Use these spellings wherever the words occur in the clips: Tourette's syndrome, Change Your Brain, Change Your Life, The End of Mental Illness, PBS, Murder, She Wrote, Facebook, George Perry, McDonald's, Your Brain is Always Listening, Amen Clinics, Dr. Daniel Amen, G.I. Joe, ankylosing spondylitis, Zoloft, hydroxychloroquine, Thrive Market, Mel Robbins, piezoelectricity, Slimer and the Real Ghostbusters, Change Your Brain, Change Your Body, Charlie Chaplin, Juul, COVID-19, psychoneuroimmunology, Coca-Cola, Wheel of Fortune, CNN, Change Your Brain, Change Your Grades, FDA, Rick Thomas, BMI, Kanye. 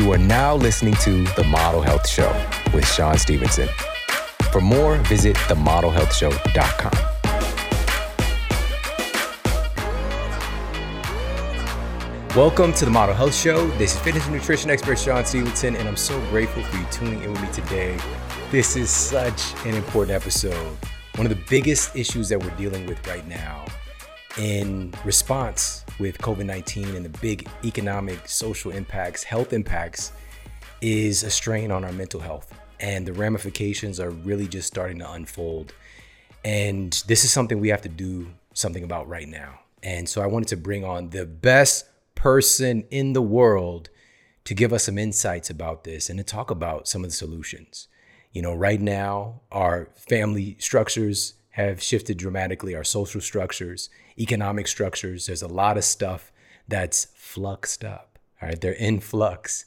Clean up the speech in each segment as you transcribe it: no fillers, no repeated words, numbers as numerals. You are now listening to The Model Health Show with Shawn Stevenson. For more, visit themodelhealthshow.com. Welcome to The Model Health Show. This is fitness and nutrition expert Shawn Stevenson, and I'm so grateful for you tuning in with me today. This is such an important episode. One of the biggest issues that we're dealing with right now in response with COVID-19 and the big economic, social impacts, health impacts, is a strain on our mental health. And the ramifications are really just starting to unfold. And this is something we have to do something about right now. And so I wanted to bring on the best person in the world to give us some insights about this and to talk about some of the solutions. You know, right now, our family structures have shifted dramatically, our social structures, economic structures. There's a lot of stuff that's fluxed up, all right? They're in flux.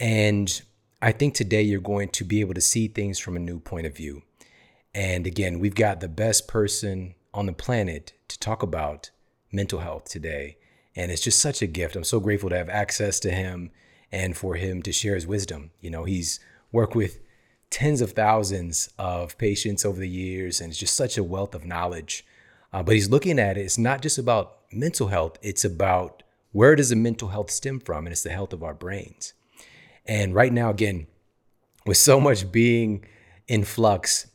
And I think today you're going to be able to see things from a new point of view. And again, we've got the best person on the planet to talk about mental health today. And it's just such a gift. I'm so grateful to have access to him and for him to share his wisdom. You know, he's worked with tens of thousands of patients over the years, and it's just such a wealth of knowledge. But he's looking at it. It's not just about mental health. It's about where does the mental health stem from? And it's the health of our brains. And right now, again, with so much being in flux,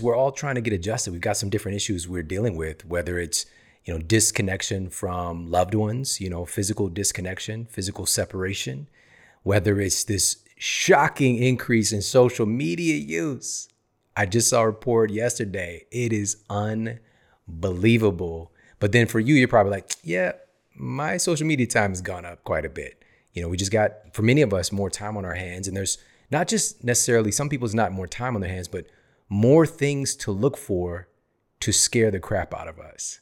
we're all trying to get adjusted. We've got some different issues we're dealing with, whether it's disconnection from loved ones, physical disconnection, physical separation, whether it's this shocking increase in social media use. I just saw a report yesterday. It is unbelievable. But then for you, you're probably like, yeah, my social media time has gone up quite a bit. We just got, for many of us, more time on our hands. And there's not just necessarily, some people's not more time on their hands, but more things to look for to scare the crap out of us.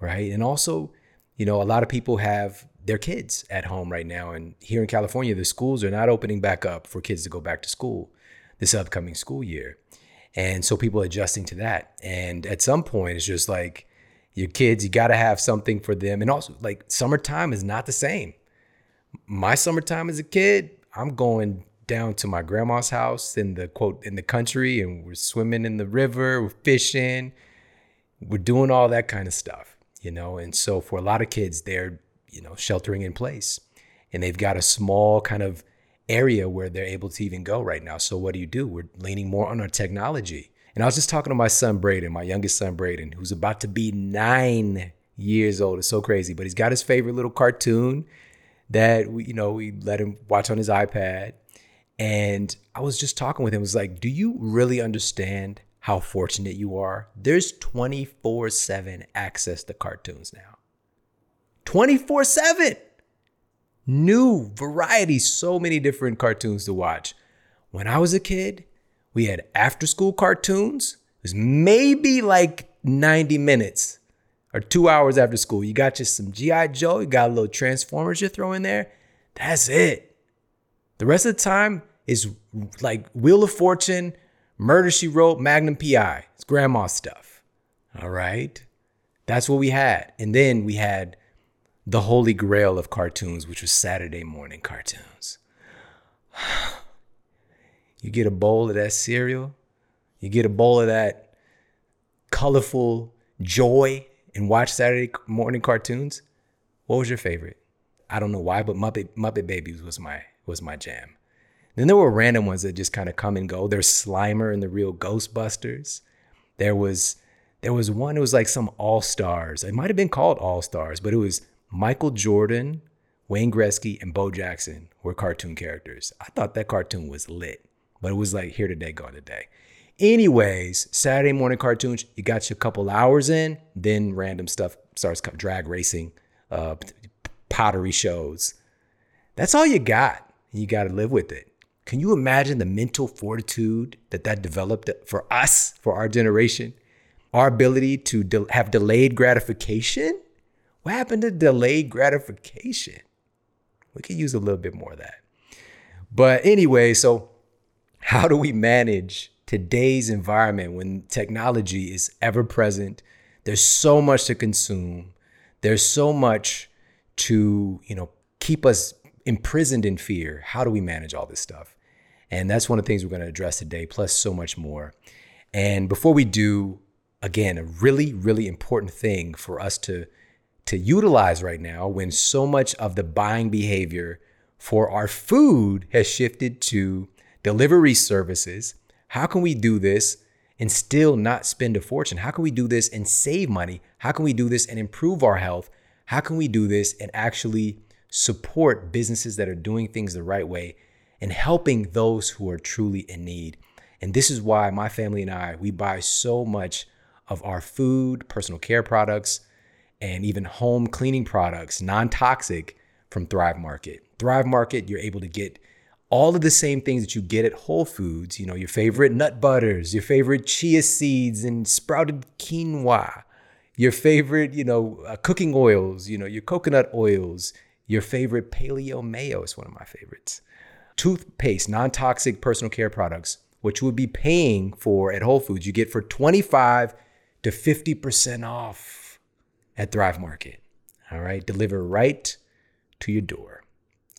Right. And also, a lot of people have their kids at home right now. And here in California, the schools are not opening back up for kids to go back to school this upcoming school year. And so people are adjusting to that. And at some point, it's just like your kids, you got to have something for them. And also, like, summertime is not the same. My summertime as a kid, I'm going down to my grandma's house in the country, and we're swimming in the river, we're fishing, we're doing all that kind of stuff. And so for a lot of kids, they're, sheltering in place, and they've got a small kind of area where they're able to even go right now. So what do? We're leaning more on our technology. And I was just talking to my son, Braden, my youngest son, Braden, who's about to be 9 years old. It's so crazy, but he's got his favorite little cartoon that we let him watch on his iPad. And I was just talking with him. It was like, do you really understand how fortunate you are? There's 24/7 access to cartoons now. 24/7. New variety, so many different cartoons to watch. When I was a kid, we had after school cartoons. It was maybe like 90 minutes or 2 hours after school. You got just some G.I. Joe, you got a little Transformers you throw in there. That's it. The rest of the time is like Wheel of Fortune, Murder, She Wrote, Magnum P.I. It's grandma stuff. All right. That's what we had. And then we had the holy grail of cartoons, which was Saturday morning cartoons. You get a bowl of that cereal. You get a bowl of that colorful joy and watch Saturday morning cartoons. What was your favorite? I don't know why, but Muppet Babies was my jam. Then there were random ones that just kind of come and go. There's Slimer and the Real Ghostbusters. There was one, it was like some All-Stars. It might have been called All-Stars, but it was Michael Jordan, Wayne Gretzky, and Bo Jackson were cartoon characters. I thought that cartoon was lit, but it was like here today, gone today. Anyways, Saturday morning cartoons, you got your couple hours in, then random stuff starts, drag racing, pottery shows. That's all you got, and you got to live with it. Can you imagine the mental fortitude that developed for us, for our generation? Our ability to have delayed gratification? What happened to delayed gratification? We could use a little bit more of that. But anyway, so how do we manage today's environment when technology is ever present? There's so much to consume. There's so much to, keep us imprisoned in fear. How do we manage all this stuff? And that's one of the things we're going to address today, plus so much more. And before we do, again, a really, really important thing for us to utilize right now, when so much of the buying behavior for our food has shifted to delivery services, how can we do this and still not spend a fortune? How can we do this and save money? How can we do this and improve our health? How can we do this and actually support businesses that are doing things the right way and helping those who are truly in need? And this is why my family and I, we buy so much of our food, personal care products, and even home cleaning products, non-toxic, from Thrive Market. Thrive Market, you're able to get all of the same things that you get at Whole Foods, you know, your favorite nut butters, your favorite chia seeds and sprouted quinoa, your favorite, you know, cooking oils, you know, your coconut oils, your favorite paleo mayo is one of my favorites. Toothpaste, non-toxic personal care products, which you would be paying for at Whole Foods, you get for 25 to 50% off at Thrive Market. All right, deliver right to your door.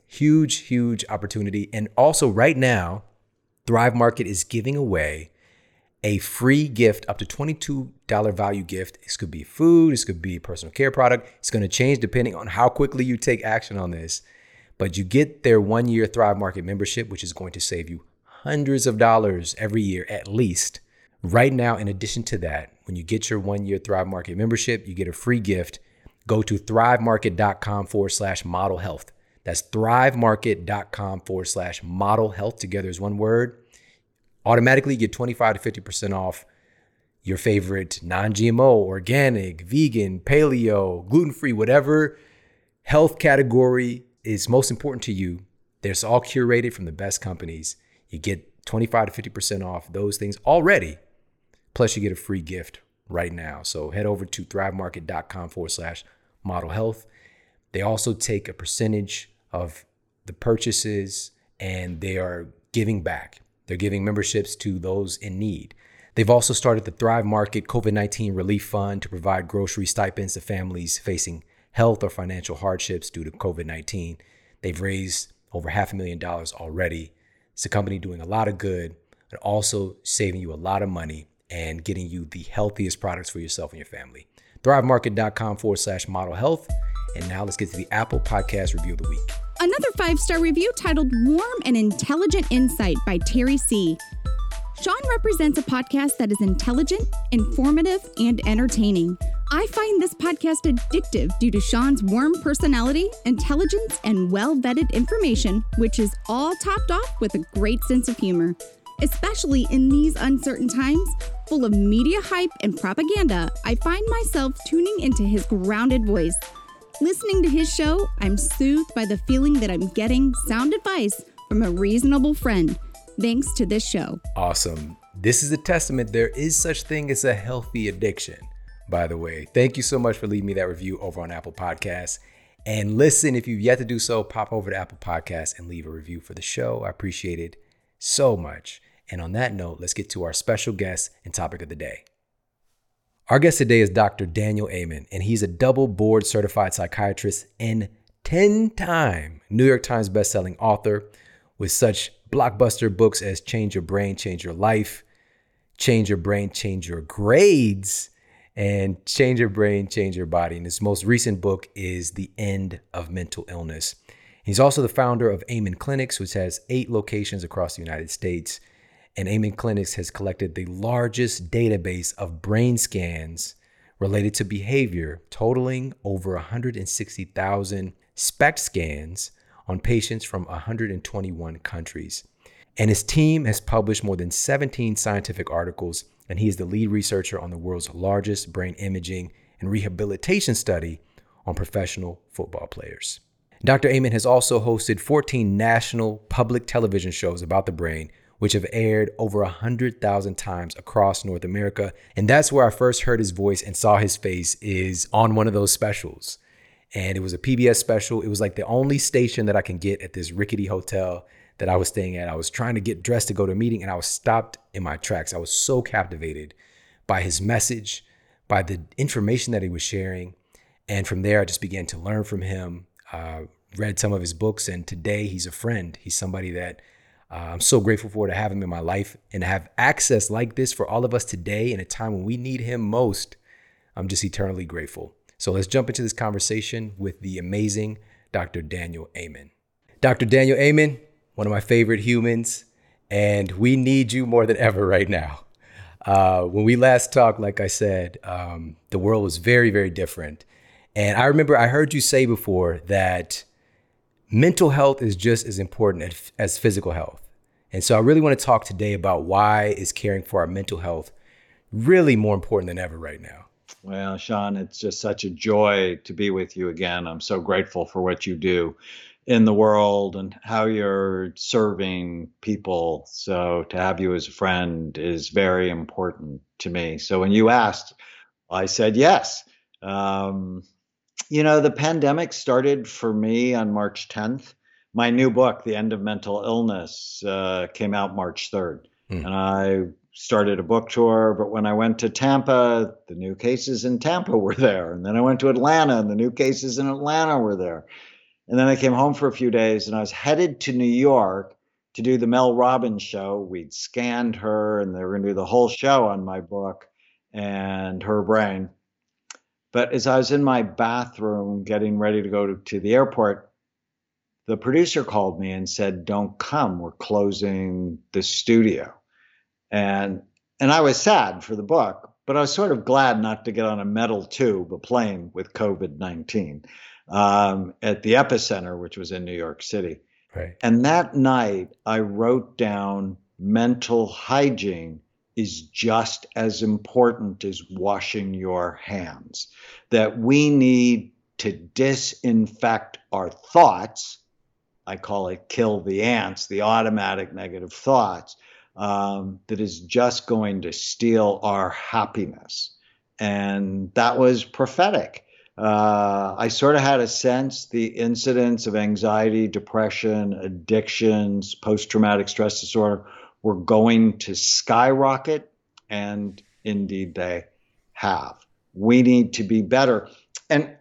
Huge, huge opportunity. And also right now, Thrive Market is giving away a free gift, up to $22 value gift. This could be food, this could be a personal care product. It's going to change depending on how quickly you take action on this. But you get their 1-year Thrive Market membership, which is going to save you hundreds of dollars every year at least. Right now, in addition to that, when you get your 1-year Thrive Market membership, you get a free gift. Go to thrivemarket.com/modelhealth. That's thrivemarket.com/modelhealth. Together is one word. Automatically you get 25 to 50% off your favorite non-GMO, organic, vegan, paleo, gluten-free, whatever health category is most important to you. It's all curated from the best companies. You get 25 to 50% off those things already. Plus you get a free gift right now. So head over to thrivemarket.com/modelhealth. They also take a percentage of the purchases and they are giving back. They're giving memberships to those in need. They've also started the Thrive Market COVID-19 Relief Fund to provide grocery stipends to families facing health or financial hardships due to COVID-19. They've raised over $500,000 already. It's a company doing a lot of good, but also saving you a lot of money and getting you the healthiest products for yourself and your family. thrivemarket.com/modelhealth. And now let's get to the Apple Podcast Review of the Week. Another 5-star review titled Warm and Intelligent Insight by Terry C. Shawn represents a podcast that is intelligent, informative, and entertaining. I find this podcast addictive due to Shawn's warm personality, intelligence, and well-vetted information, which is all topped off with a great sense of humor. Especially in these uncertain times, full of media hype and propaganda, I find myself tuning into his grounded voice. Listening to his show, I'm soothed by the feeling that I'm getting sound advice from a reasonable friend, thanks to this show. Awesome. This is a testament there is such thing as a healthy addiction, by the way. Thank you so much for leaving me that review over on Apple Podcasts. And listen, if you've yet to do so, pop over to Apple Podcasts and leave a review for the show. I appreciate it so much. And on that note, let's get to our special guest and topic of the day. Our guest today is Dr. Daniel Amen, and he's a double board certified psychiatrist and 10-time New York Times bestselling author with such blockbuster books as Change Your Brain, Change Your Life, Change Your Brain, Change Your Grades, and Change Your Brain, Change Your Body. And his most recent book is The End of Mental Illness. He's also the founder of Amen Clinics, which has 8 locations across the United States. And Amen Clinics has collected the largest database of brain scans related to behavior, totaling over 160,000 SPECT scans on patients from 121 countries. And his team has published more than 17 scientific articles, and he is the lead researcher on the world's largest brain imaging and rehabilitation study on professional football players. Dr. Amen has also hosted 14 national public television shows about the brain, which have aired over 100,000 times across North America. And that's where I first heard his voice and saw his face is on one of those specials. And it was a PBS special. It was like the only station that I can get at this rickety hotel that I was staying at. I was trying to get dressed to go to a meeting and I was stopped in my tracks. I was so captivated by his message, by the information that he was sharing. And from there, I just began to learn from him, read some of his books, and today he's a friend. He's somebody that I'm so grateful for, to have him in my life and have access like this for all of us today in a time when we need him most. I'm just eternally grateful. So let's jump into this conversation with the amazing Dr. Daniel Amen. Dr. Daniel Amen, one of my favorite humans, and we need you more than ever right now. When we last talked, like I said, the world was very, very different. And I remember I heard you say before that mental health is just as important as physical health. And so I really want to talk today about why is caring for our mental health really more important than ever right now. Well, Shawn, it's just such a joy to be with you again. I'm so grateful for what you do in the world and how you're serving people. So to have you as a friend is very important to me. So when you asked, I said yes. You know, the pandemic started for me on March 10th. My new book, The End of Mental Illness, came out March 3rd. Mm. And I started a book tour, but when I went to Tampa, the new cases in Tampa were there. And then I went to Atlanta, and the new cases in Atlanta were there. And then I came home for a few days, and I was headed to New York to do the Mel Robbins show. We'd scanned her, and they were going to do the whole show on my book and her brain. But as I was in my bathroom getting ready to go to the airport, the producer called me and said, "Don't come. We're closing the studio." And I was sad for the book, but I was sort of glad not to get on a metal tube, a plane with COVID-19 at the epicenter, which was in New York City. Right. And that night I wrote down mental hygiene is just as important as washing your hands, that we need to disinfect our thoughts. I call it kill the ants, the automatic negative thoughts, that is just going to steal our happiness. And that was prophetic. I sort of had a sense the incidence of anxiety, depression, addictions, post-traumatic stress disorder were going to skyrocket, and indeed they have. We need to be better. And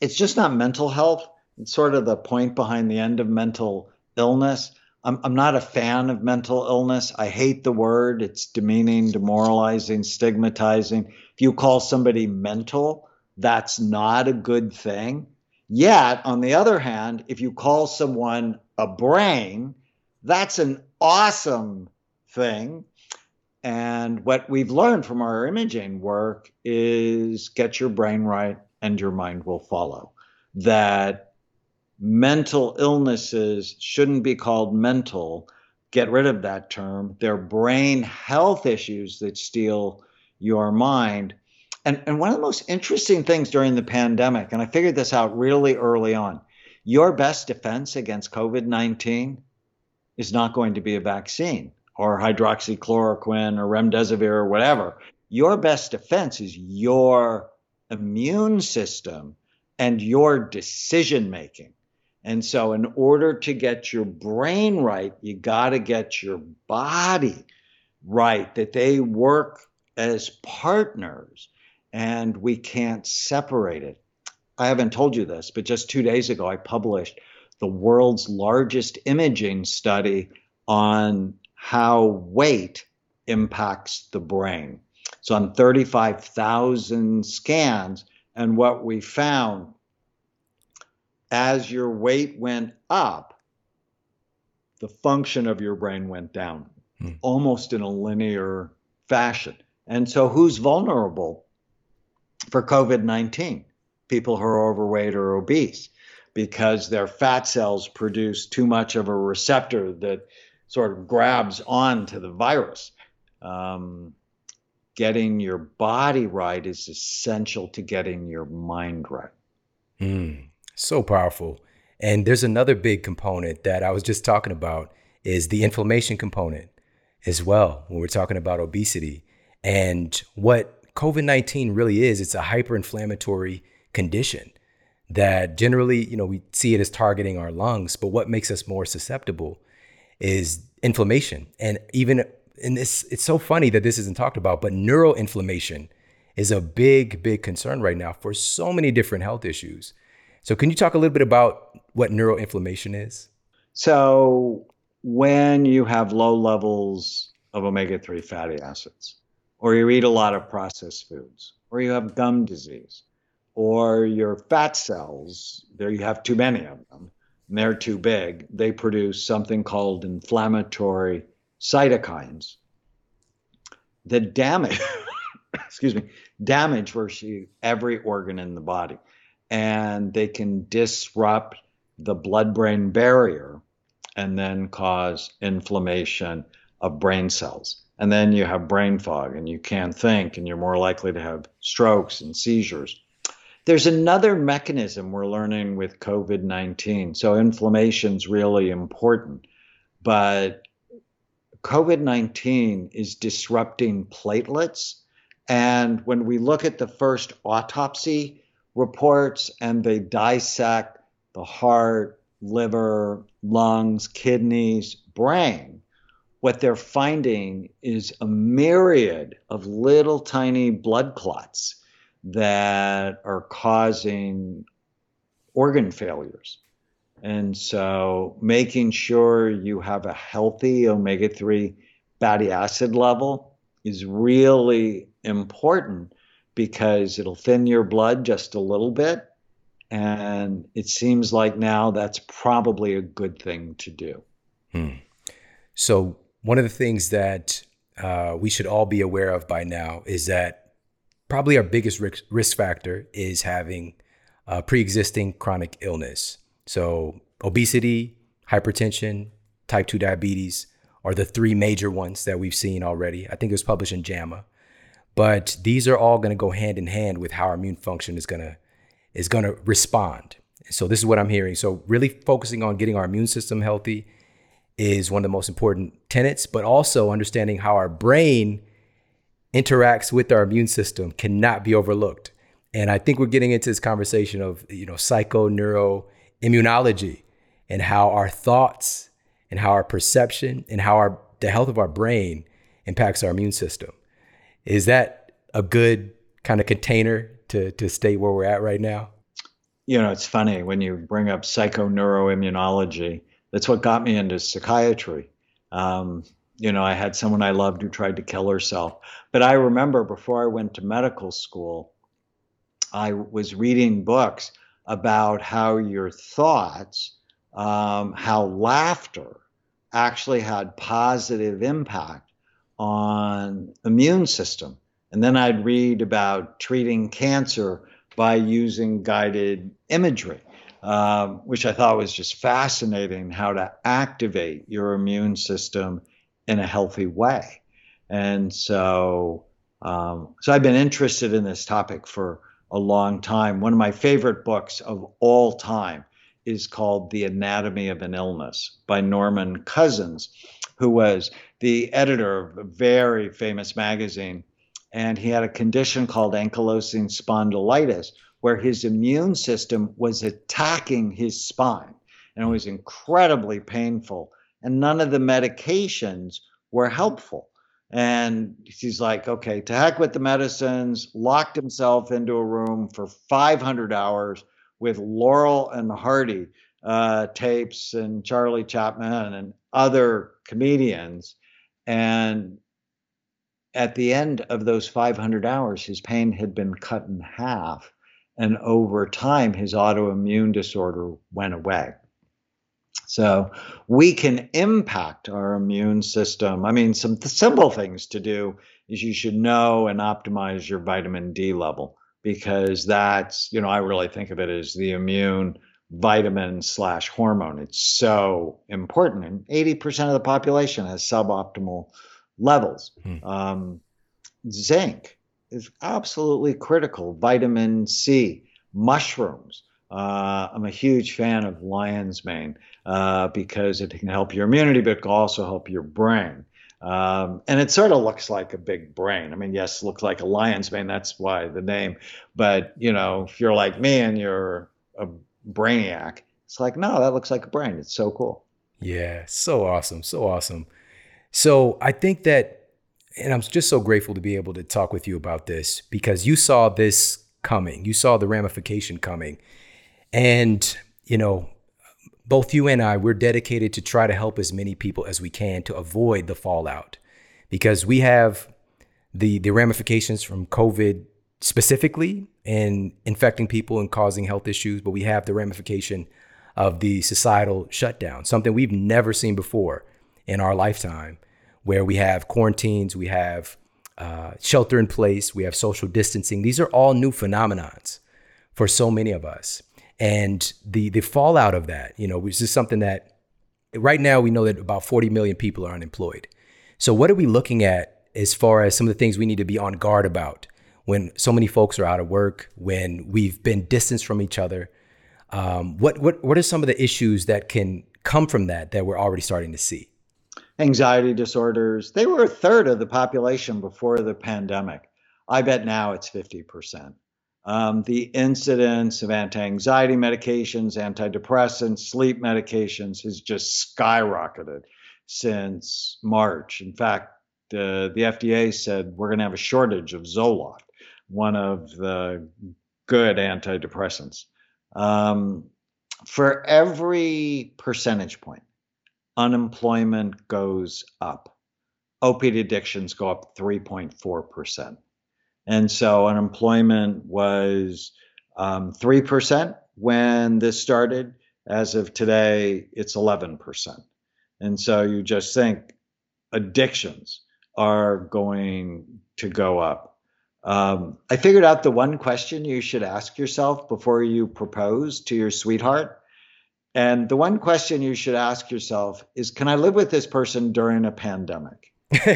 it's just not mental health. It's sort of the point behind the end of mental illness. I'm not a fan of mental illness. I hate the word. It's demeaning, demoralizing, stigmatizing. If you call somebody mental, that's not a good thing. Yet, on the other hand, if you call someone a brain, that's an awesome thing. And what we've learned from our imaging work is get your brain right and your mind will follow. That mental illnesses shouldn't be called mental. Get rid of that term. They're brain health issues that steal your mind. And one of the most interesting things during the pandemic, and I figured this out really early on, your best defense against COVID-19 is not going to be a vaccine or hydroxychloroquine or remdesivir or whatever. Your best defense is your immune system and your decision making. And so in order to get your brain right, you got to get your body right, that they work as partners and we can't separate it. I haven't told you this, but just 2 days ago, I published the world's largest imaging study on how weight impacts the brain. It's on 35,000 scans. And what we found, as your weight went up, the function of your brain went down, almost in a linear fashion. And so who's vulnerable for COVID-19? People who are overweight or obese, because their fat cells produce too much of a receptor that sort of grabs onto the virus. Getting your body right is essential to getting your mind right. So powerful. And there's another big component that I was just talking about is the inflammation component as well, when we're talking about obesity. And what COVID-19 really is, it's a hyperinflammatory condition that generally, you know, we see it as targeting our lungs, but what makes us more susceptible is inflammation. And even in this, it's so funny that this isn't talked about, but neuroinflammation is a big, big concern right now for so many different health issues. So can you talk a little bit about what neuroinflammation is? So when you have low levels of omega-3 fatty acids, or you eat a lot of processed foods, or you have gum disease, or your fat cells, there you have too many of them, and they're too big, they produce something called inflammatory cytokines that damage, damage virtually every organ in the body. And they can disrupt the blood-brain barrier and then cause inflammation of brain cells. And then you have brain fog and you can't think and you're more likely to have strokes and seizures. There's another mechanism we're learning with COVID-19. So inflammation's really important, but COVID-19 is disrupting platelets. And when we look at the first autopsy reports and they dissect the heart, liver, lungs, kidneys, brain, what they're finding is a myriad of little tiny blood clots that are causing organ failures. And so making sure you have a healthy omega-3 fatty acid level is really important because it'll thin your blood just a little bit. And it seems like now that's probably a good thing to do. So one of the things that we should all be aware of by now is that probably our biggest risk factor is having a pre-existing chronic illness. So obesity, hypertension, type 2 diabetes are the three major ones that we've seen already. I think it was published in JAMA. But these are all going to go hand in hand with how our immune function is going to respond. So this is what I'm hearing. So really focusing on getting our immune system healthy is one of the most important tenets, but also understanding how our brain interacts with our immune system cannot be overlooked. And I think we're getting into this conversation of, you know, psychoneuroimmunology and how our thoughts and how our perception and how the health of our brain impacts our immune system. Is that a good kind of container to state where we're at right now? You know, it's funny when you bring up psychoneuroimmunology, that's what got me into psychiatry. You know, I had someone I loved who tried to kill herself. But I remember before I went to medical school, I was reading books about how your thoughts, how laughter actually had positive impact on immune system. And then I'd read about treating cancer by using guided imagery, which I thought was just fascinating, how to activate your immune system in a healthy way. And so I've been interested in this topic for a long time. One of my favorite books of all time is called The Anatomy of an Illness by Norman Cousins, who was the editor of a very famous magazine. And he had a condition called ankylosing spondylitis, where his immune system was attacking his spine. And it was incredibly painful. And none of the medications were helpful. And he's like, okay, to heck with the medicines, locked himself into a room for 500 hours with Laurel and Hardy tapes and Charlie Chaplin and other comedians. And at the end of those 500 hours, his pain had been cut in half. And over time, his autoimmune disorder went away. So we can impact our immune system. I mean, some simple things to do is you should know and optimize your vitamin D level, because that's, you know, I really think of it as the immune vitamin / hormone. It's so important. And 80% of the population has suboptimal levels. Zinc is absolutely critical. Vitamin C, mushrooms. I'm a huge fan of lion's mane because it can help your immunity, but it can also help your brain. And it sort of looks like a big brain. I mean, yes, it looks like a lion's mane. That's why the name. But, you know, if you're like me and you're a brainiac, it's like, no, that looks like a brain. It's so cool. Yeah, so awesome. So awesome. So I think that, and I'm just so grateful to be able to talk with you about this because you saw this coming. You saw the ramification coming. And, you know, both you and I, we're dedicated to try to help as many people as we can to avoid the fallout, because we have the ramifications from COVID specifically and infecting people and causing health issues, but we have the ramification of the societal shutdown, something we've never seen before in our lifetime, where we have quarantines, we have shelter in place, we have social distancing. These are all new phenomenons for so many of us. And the fallout of that, you know, which is something that right now we know that about 40 million people are unemployed. So what are we looking at as far as some of the things we need to be on guard about when so many folks are out of work, when we've been distanced from each other? What are some of the issues that can come from that we're already starting to see? Anxiety disorders. They were a third of the population before the pandemic. I bet now it's 50%. The incidence of anti-anxiety medications, antidepressants, sleep medications has just skyrocketed since March. In fact, the FDA said we're going to have a shortage of Zoloft, one of the good antidepressants. For every percentage point, unemployment goes up. Opiate addictions go up 3.4%. And so unemployment was 3% when this started. As of today, it's 11%. And so you just think addictions are going to go up. I figured out the one question you should ask yourself before you propose to your sweetheart. And the one question you should ask yourself is, can I live with this person during a pandemic?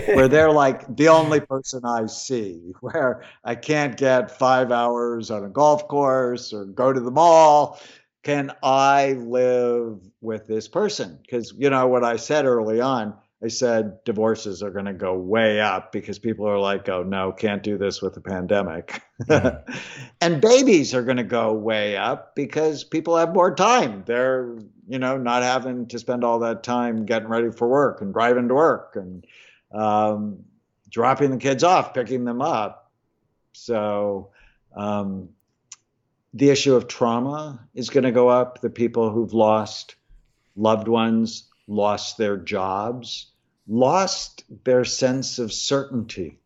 Where they're like the only person I see, where I can't get 5 hours on a golf course or go to the mall. Can I live with this person? Because, you know, what I said early on, I said divorces are going to go way up because people are like, oh, no, can't do this with the pandemic. Mm-hmm. And babies are going to go way up because people have more time. They're, you know, not having to spend all that time getting ready for work and driving to work and dropping the kids off, picking them up. So the issue of trauma is going to go up. The people who've lost loved ones, lost their jobs, lost their sense of certainty.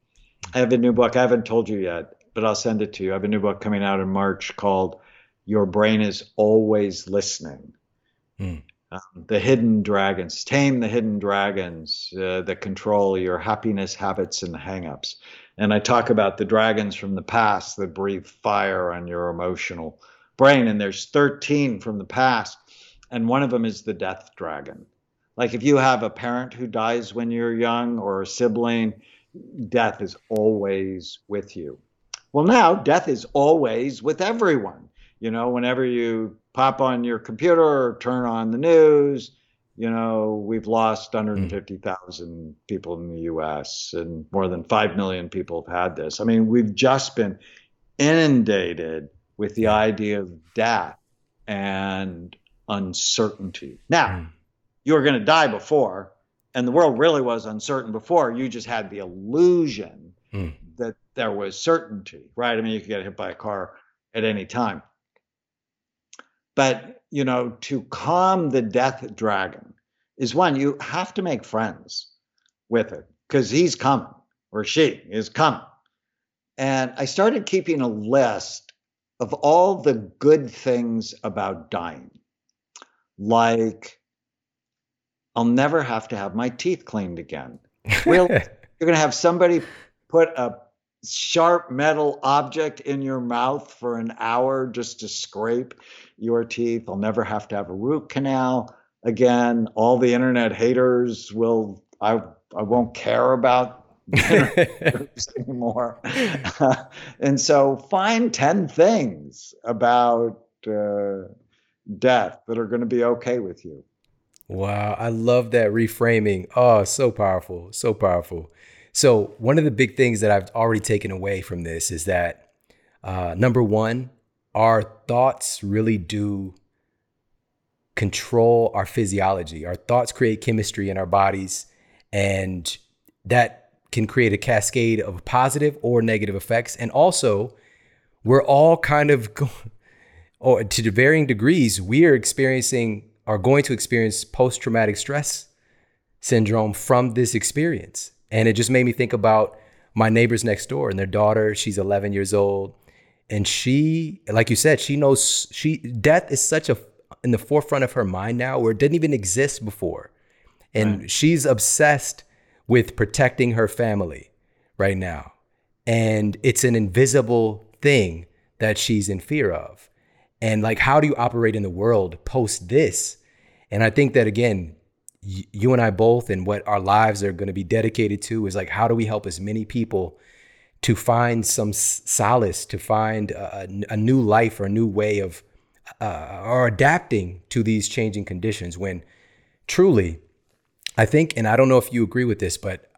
I have a new book. I haven't told you yet, but I'll send it to you. I have a new book coming out in March called Your Brain is Always Listening. Mm. The hidden dragons, tame the hidden dragons that control your happiness, habits, and hangups. And I talk about the dragons from the past that breathe fire on your emotional brain. And there's 13 from the past. And one of them is the death dragon. Like if you have a parent who dies when you're young or a sibling, death is always with you. Well, now death is always with everyone. You know, whenever you pop on your computer or turn on the news, you know, we've lost 150,000 people in the U.S. and more than 5 million people have had this. I mean, we've just been inundated with the idea of death and uncertainty. Now, you were going to die before, and the world really was uncertain before. You just had the illusion that there was certainty, right? I mean, you could get hit by a car at any time. But, you know, to calm the death dragon is one, you have to make friends with it because he's coming or she is coming. And I started keeping a list of all the good things about dying, like I'll never have to have my teeth cleaned again. Really? You're going to have somebody put a sharp metal object in your mouth for an hour just to scrape your teeth. I'll never have to have a root canal again. All the internet haters will, I won't care about anymore. And so find 10 things about death that are going to be okay with you. Wow. I love that reframing. Oh, so powerful. So powerful. So one of the big things that I've already taken away from this is that, number one, our thoughts really do control our physiology. Our thoughts create chemistry in our bodies, and that can create a cascade of positive or negative effects. And also, we're all kind of or to varying degrees, we are experiencing, are going to experience post-traumatic stress syndrome from this experience. And it just made me think about my neighbors next door and their daughter. She's 11 years old. And she, like you said, she knows death is such a in the forefront of her mind now, where it didn't even exist before. And right. She's obsessed with protecting her family right now. And it's an invisible thing that she's in fear of. And like, how do you operate in the world post this? And I think that, again, you and I both, and what our lives are going to be dedicated to is like, how do we help as many people to find some solace, to find a new life or a new way of or adapting to these changing conditions, when truly, I think, and I don't know if you agree with this, but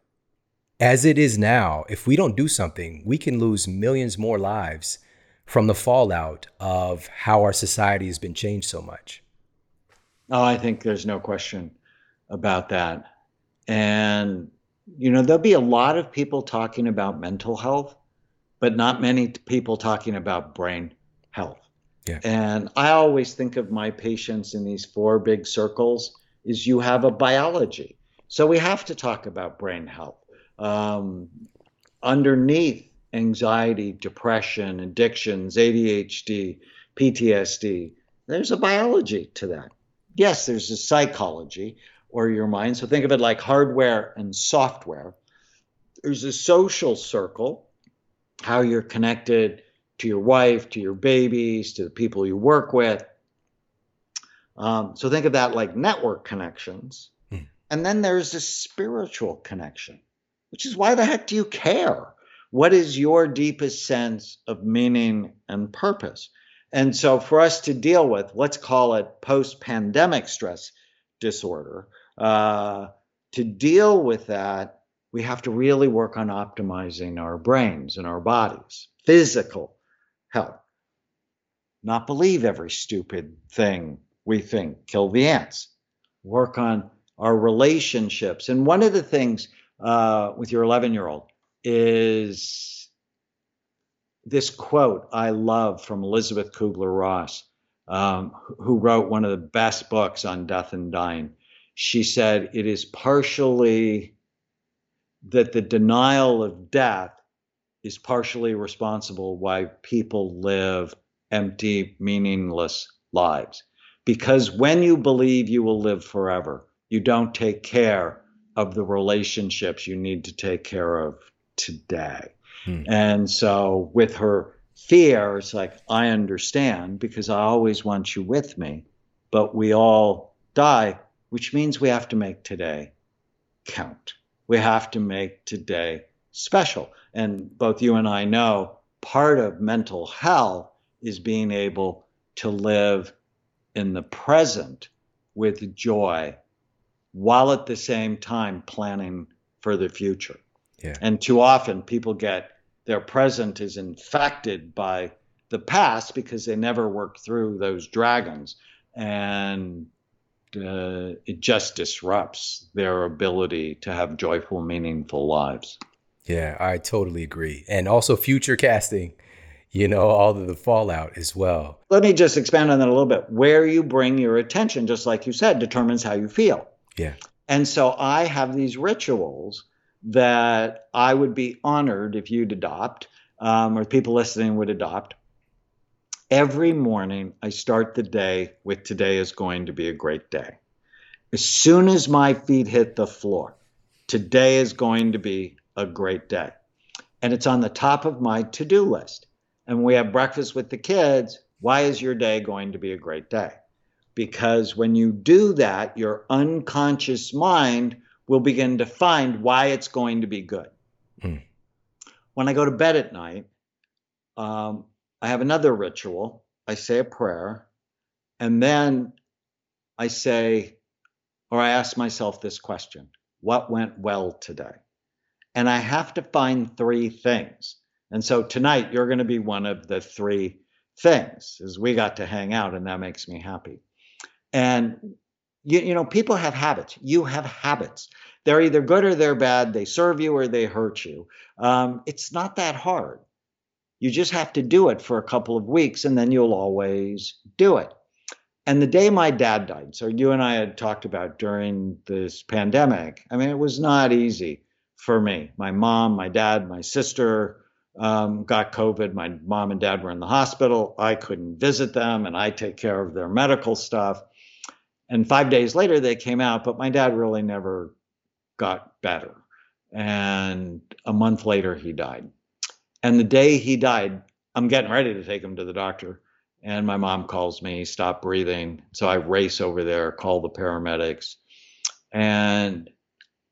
as it is now, if we don't do something, we can lose millions more lives from the fallout of how our society has been changed so much. Oh, I think there's no question about that. And, you know, there'll be a lot of people talking about mental health, but not many people talking about brain health. Yeah. And I always think of my patients in these four big circles is you have a biology. So we have to talk about brain health. Underneath anxiety, depression, addictions, ADHD, PTSD, there's a biology to that. Yes, there's a psychology or your mind. So think of it like hardware and software. There's a social circle, how you're connected to your wife, to your babies, to the people you work with. So think of that like network connections. Mm. And then there's a spiritual connection, which is why the heck do you care? What is your deepest sense of meaning and purpose? And so for us to deal with, let's call it post-pandemic stress disorder, to deal with that, we have to really work on optimizing our brains and our bodies, physical health. Not believe every stupid thing we think, kill the ants. Work on our relationships. And one of the things with your 11-year-old is this quote I love from Elizabeth Kubler-Ross, who wrote one of the best books on death and dying. She said, it is partially that the denial of death is partially responsible why people live empty, meaningless lives. Because when you believe you will live forever, you don't take care of the relationships you need to take care of today. Hmm. And so with her fear, it's like, I understand because I always want you with me, but we all die, which means we have to make today count. We have to make today special. And both you and I know part of mental health is being able to live in the present with joy while at the same time planning for the future. Yeah. And too often people get their present is infected by the past because they never work through those dragons, and it just disrupts their ability to have joyful, meaningful lives. Yeah, I totally agree. And also future casting, you know, all of the fallout as well. Let me just expand on that a little bit. Where you bring your attention, just like you said, determines how you feel. Yeah. And so I have these rituals that I would be honored if you'd adopt, or people listening would adopt. Every morning I start the day with today is going to be a great day. As soon as my feet hit the floor, today is going to be a great day. And it's on the top of my to-do list. And we have breakfast with the kids. Why is your day going to be a great day? Because when you do that, your unconscious mind will begin to find why it's going to be good. Mm. When I go to bed at night, I have another ritual. I say a prayer, and then I say, or I ask myself this question, what went well today? And I have to find three things. And so tonight you're going to be one of the three things, is we got to hang out and that makes me happy. And you know, people have habits. You have habits. They're either good or they're bad. They serve you or they hurt you. It's not that hard. You just have to do it for a couple of weeks, and then you'll always do it. And the day my dad died, so you and I had talked about during this pandemic, I mean, it was not easy for me. My mom, my dad, my sister got COVID. My mom and dad were in the hospital. I couldn't visit them, and I take care of their medical stuff. And 5 days later, they came out, but my dad really never got better. And a month later, he died. And the day he died, I'm getting ready to take him to the doctor. And my mom calls me, stop breathing. So I race over there, call the paramedics. And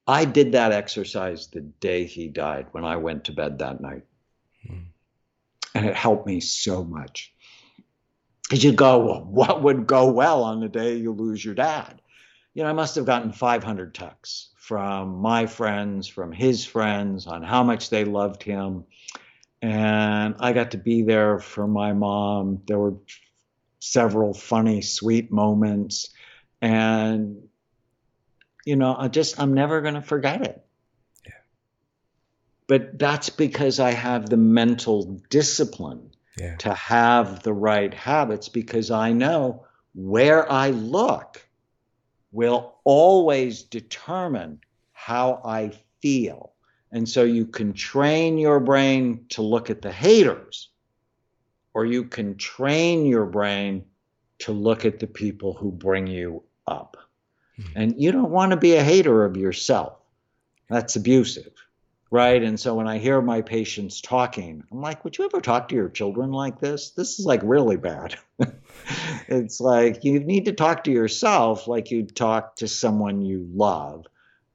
I did that exercise the day he died when I went to bed that night. Mm. And it helped me so much. Because you go, well, what would go well on the day you lose your dad? You know, I must have gotten 500 texts from my friends, from his friends, on how much they loved him. And I got to be there for my mom. There were several funny, sweet moments. And, you know, I'm never going to forget it. Yeah. But that's because I have the mental discipline to have the right habits, because I know where I look will always determine how I feel. And so you can train your brain to look at the haters, or you can train your brain to look at the people who bring you up. Mm-hmm. And you don't want to be a hater of yourself. That's abusive, right? And so when I hear my patients talking, I'm like, would you ever talk to your children like this? This is like really bad. It's like, you need to talk to yourself like you'd talk to someone you love.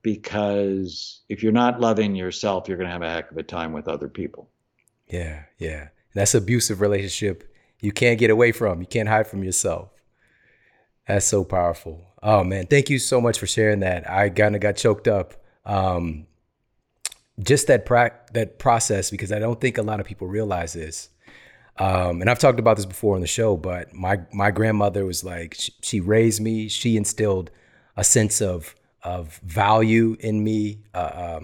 Because if you're not loving yourself, you're going to have a heck of a time with other people. Yeah, yeah. That's an abusive relationship you can't get away from. You can't hide from yourself. That's so powerful. Oh, man. Thank you so much for sharing that. I kind of got choked up. Just that process, because I don't think a lot of people realize this. And I've talked about this before on the show, but my grandmother was like, she raised me. She instilled a sense of value in me, a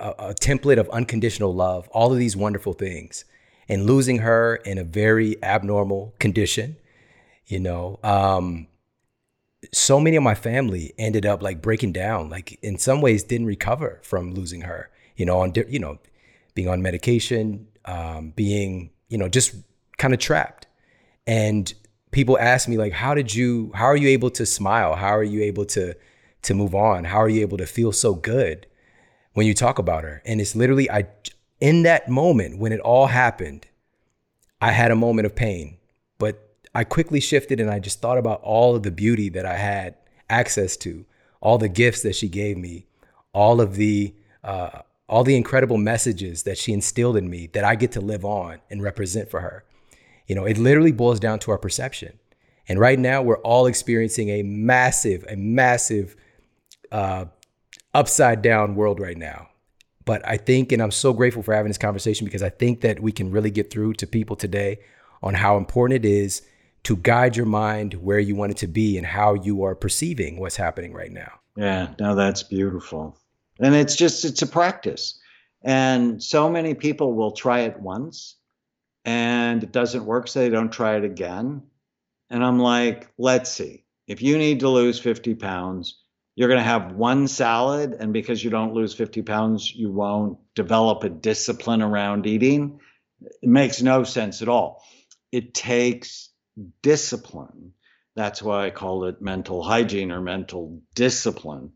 template of unconditional love, all of these wonderful things. And losing her in a very abnormal condition, you know, so many of my family ended up like breaking down, like in some ways didn't recover from losing her, you know, being on medication, being, you know, just kind of trapped. And people ask me like, how are you able to smile? How are you able to move on? How are you able to feel so good when you talk about her? And it's literally, in that moment when it all happened, I had a moment of pain, but I quickly shifted and I just thought about all of the beauty that I had access to, all the gifts that she gave me, all the incredible messages that she instilled in me that I get to live on and represent for her. You know, it literally boils down to our perception. And right now we're all experiencing a massive upside down world right now. But I think, and I'm so grateful for having this conversation, because I think that we can really get through to people today on how important it is to guide your mind where you want it to be and how you are perceiving what's happening right now. Yeah, no, that's beautiful. And it's a practice. And so many people will try it once and it doesn't work, so they don't try it again. And I'm like, let's see, if you need to lose 50 pounds, you're going to have one salad. And because you don't lose 50 pounds, you won't develop a discipline around eating. It makes no sense at all. It takes discipline. That's why I call it mental hygiene or mental discipline.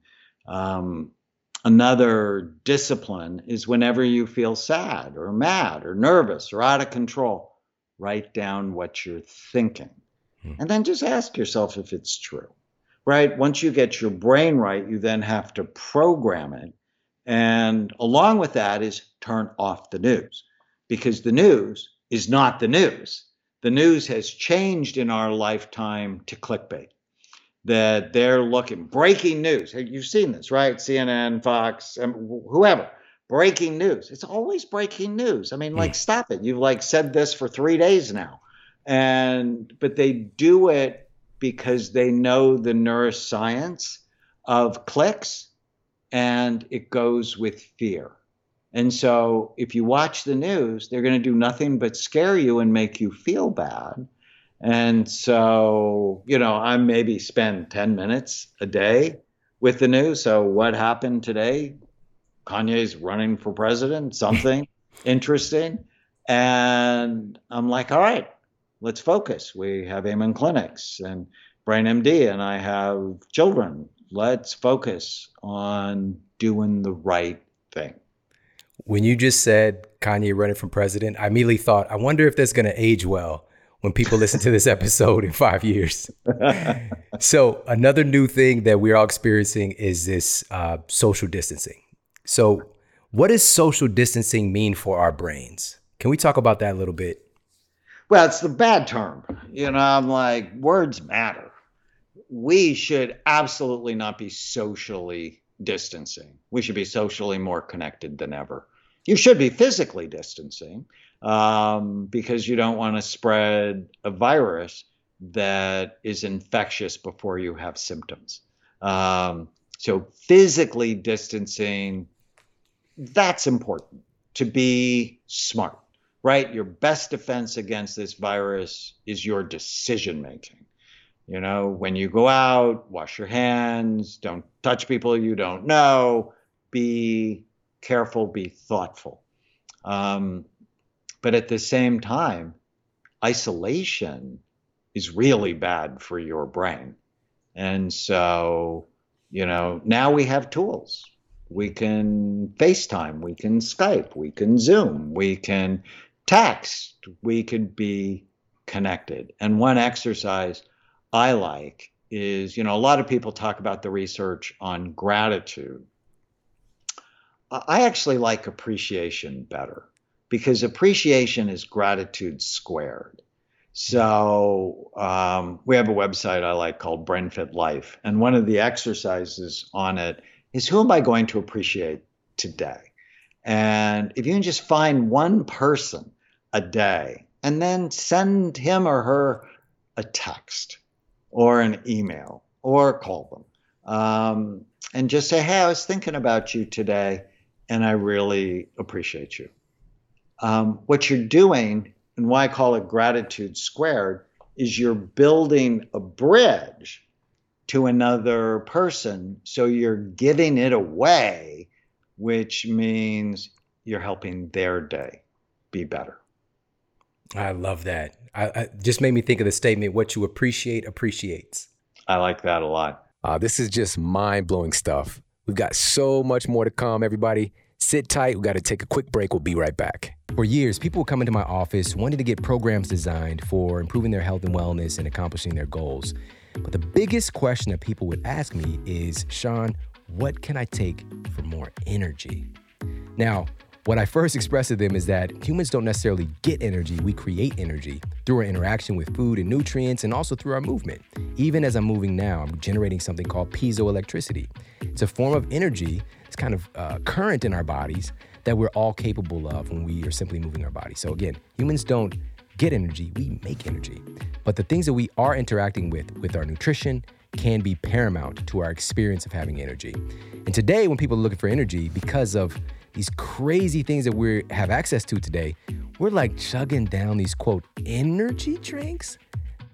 Another discipline is whenever you feel sad or mad or nervous or out of control, write down what you're thinking. And then just ask yourself if it's true, right? Once you get your brain right, you then have to program it. And along with that is turn off the news, because the news is not the news. The news has changed in our lifetime to clickbait. That they're looking, breaking news. You've seen this, right? CNN, Fox, whoever, breaking news. It's always breaking news. I mean, like, stop it. You've said this for 3 days now. But they do it because they know the neuroscience of clicks, and it goes with fear. And so if you watch the news, they're going to do nothing but scare you and make you feel bad. And so, you know, I maybe spend 10 minutes a day with the news. So what happened today? Kanye's running for president, something interesting. And I'm like, all right, let's focus. We have Amen Clinics and Brain MD, and I have children. Let's focus on doing the right thing. When you just said Kanye running for president, I immediately thought, I wonder if that's going to age well when people listen to this episode in 5 years. So another new thing that we're all experiencing is this social distancing. So what does social distancing mean for our brains? Can we talk about that a little bit? Well, it's the bad term. You know, I'm like, words matter. We should absolutely not be socially distancing. We should be socially more connected than ever. You should be physically distancing because you don't want to spread a virus that is infectious before you have symptoms. So physically distancing, that's important to be smart, right? Your best defense against this virus is your decision making. You know, when you go out, wash your hands, don't touch people you don't know, be careful, be thoughtful. But at the same time, isolation is really bad for your brain. And so, you know, now we have tools. We can FaceTime, we can Skype, we can Zoom, we can text, we can be connected. And one exercise I like is, you know, a lot of people talk about the research on gratitude. I actually like appreciation better because appreciation is gratitude squared. So we have a website I like called BrainFit Life. And one of the exercises on it is, who am I going to appreciate today? And if you can just find one person a day and then send him or her a text or an email or call them and just say, hey, I was thinking about you today and I really appreciate you. What you're doing, and why I call it gratitude squared, is you're building a bridge to another person. So you're giving it away, which means you're helping their day be better. I love that. I just made me think of the statement, what you appreciate appreciates. I like that a lot. This is just mind-blowing stuff. We've got so much more to come, everybody. Sit tight. We've got to take a quick break. We'll be right back. For years, people would come into my office wanting to get programs designed for improving their health and wellness and accomplishing their goals. But the biggest question that people would ask me is, Shawn, what can I take for more energy? Now, what I first expressed to them is that humans don't necessarily get energy, we create energy through our interaction with food and nutrients and also through our movement. Even as I'm moving now, I'm generating something called piezoelectricity. It's a form of energy, it's kind of current in our bodies that we're all capable of when we are simply moving our body. So again, humans don't get energy, we make energy. But the things that we are interacting with our nutrition, can be paramount to our experience of having energy. And today, when people are looking for energy, because of these crazy things that we have access to today, we're like chugging down these, quote, energy drinks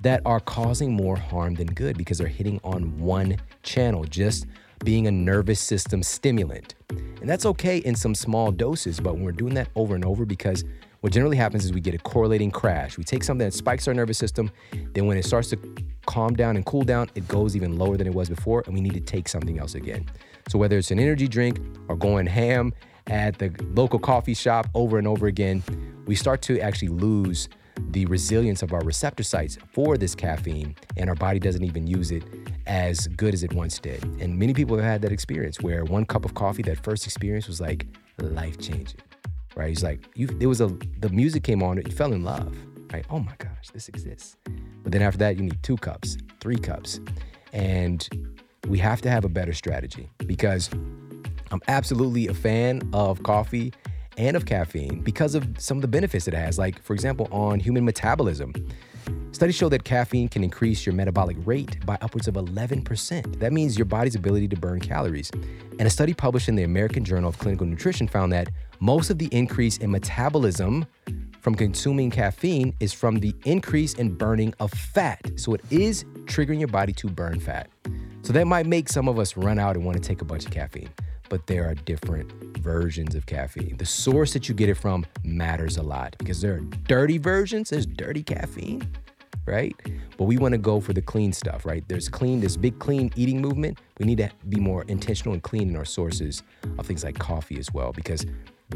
that are causing more harm than good because they're hitting on one channel, just being a nervous system stimulant. And that's okay in some small doses, but when we're doing that over and over, because what generally happens is we get a correlating crash. We take something that spikes our nervous system, then when it starts to calm down and cool down, it goes even lower than it was before, and we need to take something else again. So whether it's an energy drink or going ham at the local coffee shop over and over again, we start to actually lose the resilience of our receptor sites for this caffeine, and our body doesn't even use it as good as it once did. And many people have had that experience where one cup of coffee, that first experience was like life-changing. Right, he's like, the music came on, you fell in love, right? Oh my gosh, this exists. But then after that, you need 2 cups, 3 cups. And we have to have a better strategy because I'm absolutely a fan of coffee and of caffeine because of some of the benefits it has. Like, for example, on human metabolism, studies show that caffeine can increase your metabolic rate by upwards of 11%. That means your body's ability to burn calories. And a study published in the American Journal of Clinical Nutrition found that Most of the increase in metabolism from consuming caffeine is from the increase in burning of fat. So it is triggering your body to burn fat. So that might make some of us run out and want to take a bunch of caffeine. But there are different versions of caffeine. The source that you get it from matters a lot because there are dirty versions. There's dirty caffeine, right? But we want to go for the clean stuff, right? There's clean, this big clean eating movement. We need to be more intentional and clean in our sources of things like coffee as well, because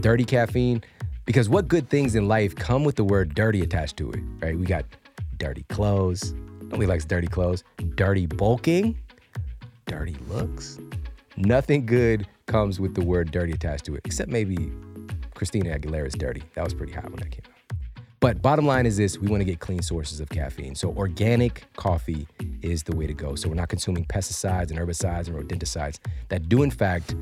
dirty caffeine, because what good things in life come with the word dirty attached to it, right? We got dirty clothes. Nobody likes dirty clothes. Dirty bulking, dirty looks. Nothing good comes with the word dirty attached to it, except maybe Christina Aguilera's Dirty. That was pretty hot when that came out. But bottom line is this, we want to get clean sources of caffeine. So organic coffee is the way to go. So we're not consuming pesticides and herbicides and rodenticides that do in fact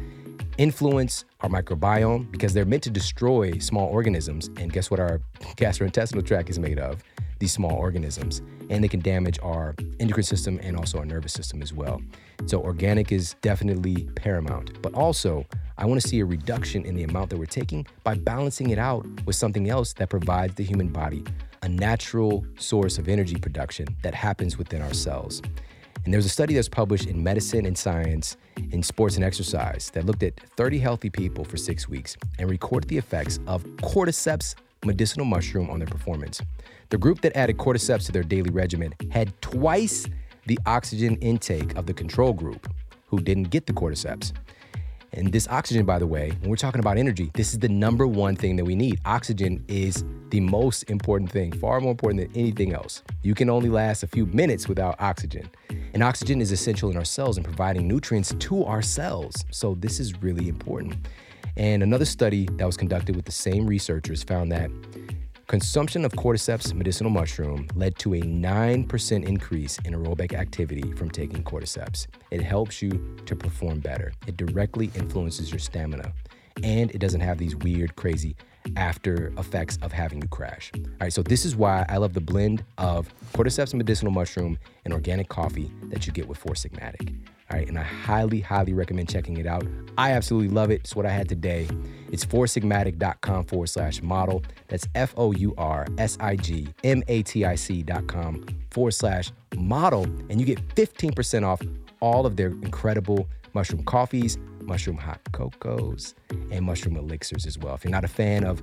influence our microbiome because they're meant to destroy small organisms. And guess what our gastrointestinal tract is made of? These small organisms. And they can damage our endocrine system and also our nervous system as well. So organic is definitely paramount. But also, I want to see a reduction in the amount that we're taking by balancing it out with something else that provides the human body a natural source of energy production that happens within our cells. And there's a study that's published in Medicine and Science in Sports and Exercise that looked at 30 healthy people for 6 weeks and recorded the effects of cordyceps medicinal mushroom on their performance. The group that added cordyceps to their daily regimen had twice the oxygen intake of the control group who didn't get the cordyceps. And this oxygen, by the way, when we're talking about energy, this is the number one thing that we need. Oxygen is the most important thing, far more important than anything else. You can only last a few minutes without oxygen. And oxygen is essential in our cells and providing nutrients to our cells. So this is really important. And another study that was conducted with the same researchers found that consumption of cordyceps medicinal mushroom led to a 9% increase in aerobic activity from taking cordyceps. It helps you to perform better. It directly influences your stamina. And it doesn't have these weird, crazy after effects of having you crash. All right, so this is why I love the blend of cordyceps medicinal mushroom and organic coffee that you get with Four Sigmatic. All right, and I highly, highly recommend checking it out. I absolutely love it. It's what I had today. It's foursigmatic.com/model. That's foursigmatic.com/model. And you get 15% off all of their incredible mushroom coffees, mushroom hot cocos, and mushroom elixirs as well. If you're not a fan of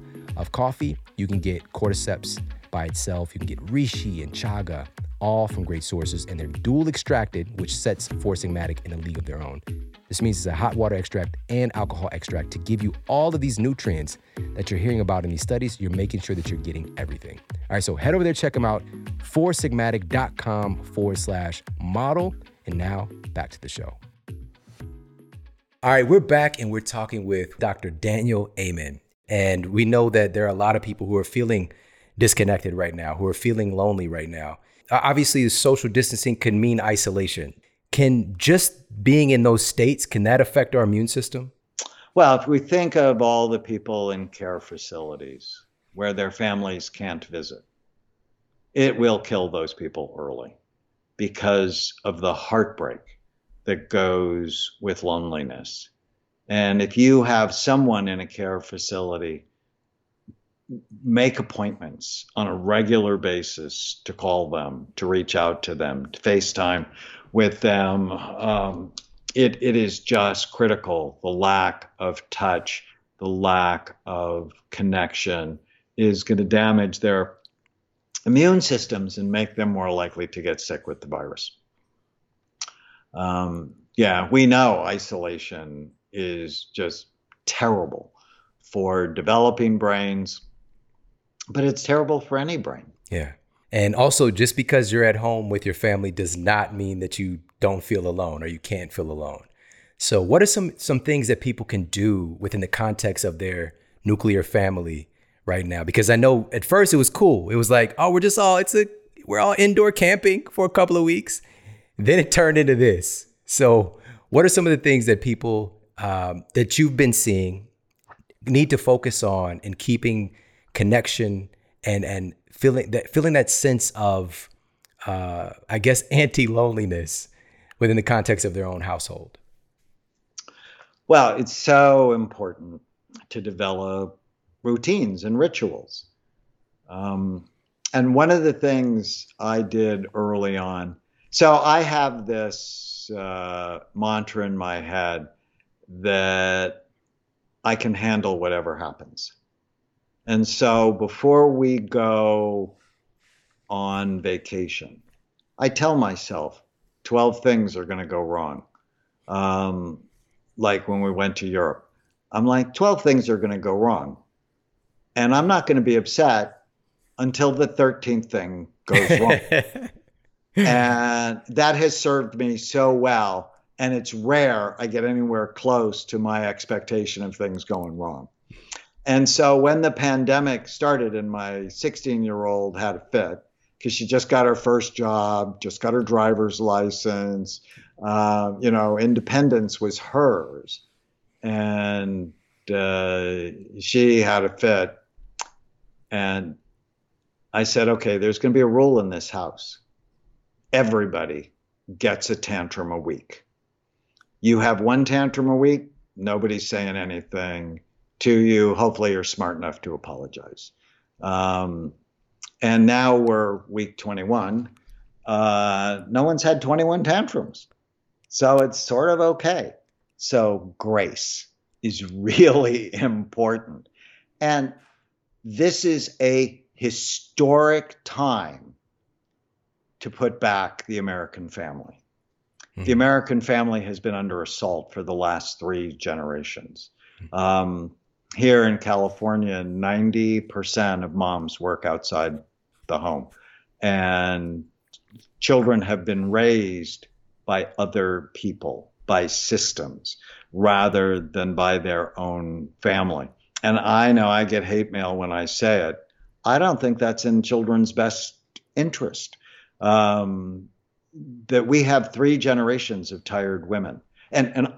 coffee, you can get cordyceps by itself. You can get reishi and chaga, all from great sources, and they're dual extracted, which sets Four Sigmatic in a league of their own. This means it's a hot water extract and alcohol extract to give you all of these nutrients that you're hearing about in these studies. You're making sure that you're getting everything. All right, so head over there, check them out, foursigmatic.com/model. And now back to the show. All right, we're back and we're talking with Dr. Daniel Amen. And we know that there are a lot of people who are feeling disconnected right now, who are feeling lonely right now. Obviously, social distancing can mean isolation. Can just being in those states, can that affect our immune system? Well, if we think of all the people in care facilities where their families can't visit, it will kill those people early because of the heartbreak that goes with loneliness. And if you have someone in a care facility, make appointments on a regular basis to call them, to reach out to them, to FaceTime with them. It is just critical. The lack of touch, the lack of connection is going to damage their immune systems and make them more likely to get sick with the virus. We know isolation is just terrible for developing brains, but it's terrible for any brain. Yeah. And also, just because you're at home with your family does not mean that you don't feel alone or you can't feel alone. So what are some things that people can do within the context of their nuclear family right now? Because I know at first it was cool. It was like, oh, we're all indoor camping for a couple of weeks. Then it turned into this. So what are some of the things that people that you've been seeing need to focus on in keeping connection and feeling that sense of, anti-loneliness within the context of their own household? Well, it's so important to develop routines and rituals. And one of the things I did early on, so I have this mantra in my head that I can handle whatever happens. And so before we go on vacation, I tell myself 12 things are going to go wrong. Like when we went to Europe, I'm like, 12 things are going to go wrong. And I'm not going to be upset until the 13th thing goes wrong. And that has served me so well. And it's rare I get anywhere close to my expectation of things going wrong. And so when the pandemic started and my 16-year-old had a fit, because she just got her first job, just got her driver's license, you know, independence was hers. And she had a fit. And I said, okay, there's going to be a rule in this house. Everybody gets a tantrum a week. You have one tantrum a week, nobody's saying anything to you. Hopefully you're smart enough to apologize. And now we're week 21. No one's had 21 tantrums. So it's sort of okay. So grace is really important. And this is a historic time to put back the American family. Mm-hmm. The American family has been under assault for the last three generations. Here in California, 90% of moms work outside the home, and children have been raised by other people, by systems, rather than by their own family. And I know I get hate mail when I say it. I don't think that's in children's best interest, that we have three generations of tired women. And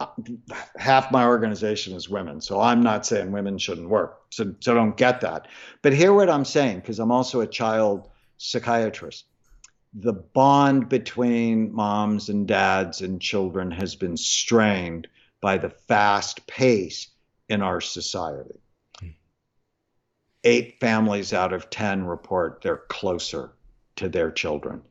half my organization is women, so I'm not saying women shouldn't work, so don't get that. But hear what I'm saying, because I'm also a child psychiatrist. The bond between moms and dads and children has been strained by the fast pace in our society. 8 families out of 10 report they're closer to their children.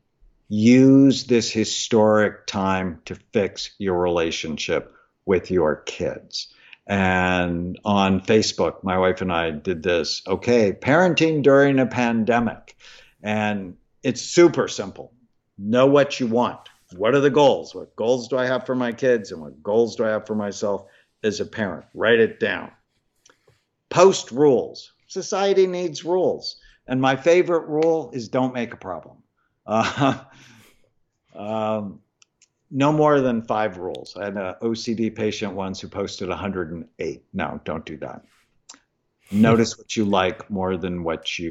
Use this historic time to fix your relationship with your kids. And on Facebook, my wife and I did this. Okay, parenting during a pandemic. And it's super simple. Know what you want. What are the goals? What goals do I have for my kids? And what goals do I have for myself as a parent? Write it down. Post rules. Society needs rules. And my favorite rule is don't make a problem. No more than 5 rules. I had an OCD patient once who posted 108. No, don't do that. Notice what you like more than what you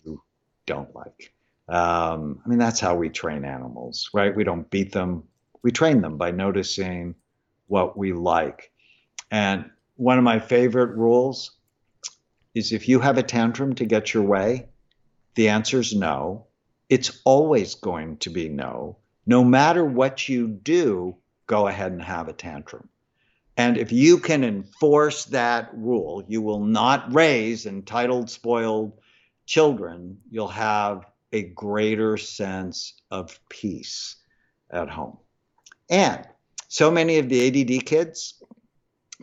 don't like. I mean, that's how we train animals, right? We don't beat them. We train them by noticing what we like. And one of my favorite rules is if you have a tantrum to get your way, the answer's no. It's always going to be no. No matter what you do, go ahead and have a tantrum. And if you can enforce that rule, you will not raise entitled, spoiled children. You'll have a greater sense of peace at home. And so many of the ADD kids,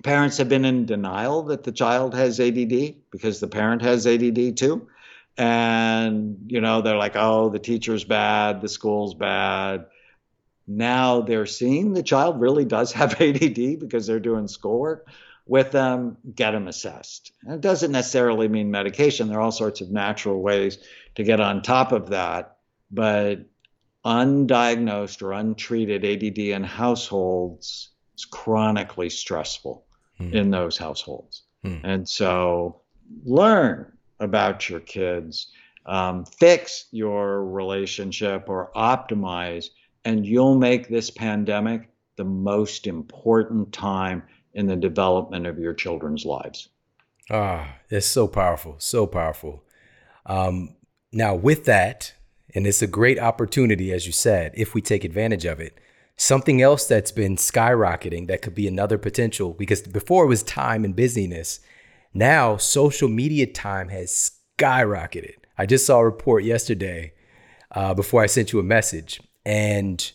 parents have been in denial that the child has ADD because the parent has ADD too. And, you know, they're like, oh, the teacher's bad, the school's bad. Now they're seeing the child really does have ADD because they're doing schoolwork with them, get them assessed. And it doesn't necessarily mean medication. There are all sorts of natural ways to get on top of that. But undiagnosed or untreated ADD in households is chronically stressful in those households. And so learn about your kids, fix your relationship or optimize, and you'll make this pandemic the most important time in the development of your children's lives. Ah, that's so powerful, so powerful. Now with that, and it's a great opportunity, as you said, if we take advantage of it, something else that's been skyrocketing that could be another potential, because before it was time and busyness, Now, social media time has skyrocketed. I just saw a report yesterday before I sent you a message. And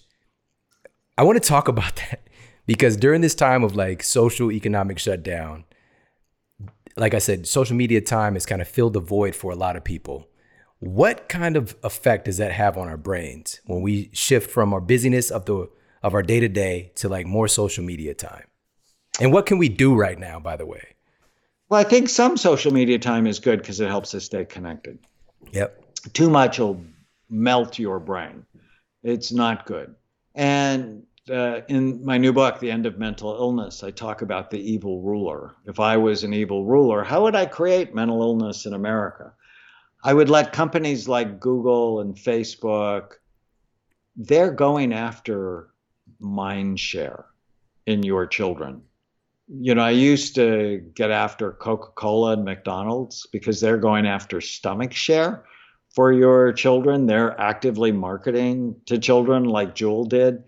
I want to talk about that because during this time of like social economic shutdown, like I said, social media time has kind of filled the void for a lot of people. What kind of effect does that have on our brains when we shift from our busyness of our day-to-day to like more social media time? And what can we do right now, by the way? Well, I think some social media time is good because it helps us stay connected. Yep. Too much will melt your brain. It's not good. And in my new book, The End of Mental Illness, I talk about the evil ruler. If I was an evil ruler, how would I create mental illness in America? I would let companies like Google and Facebook, they're going after mind share in your children. You know, I used to get after Coca-Cola and McDonald's because they're going after stomach share for your children. They're actively marketing to children like Juul did.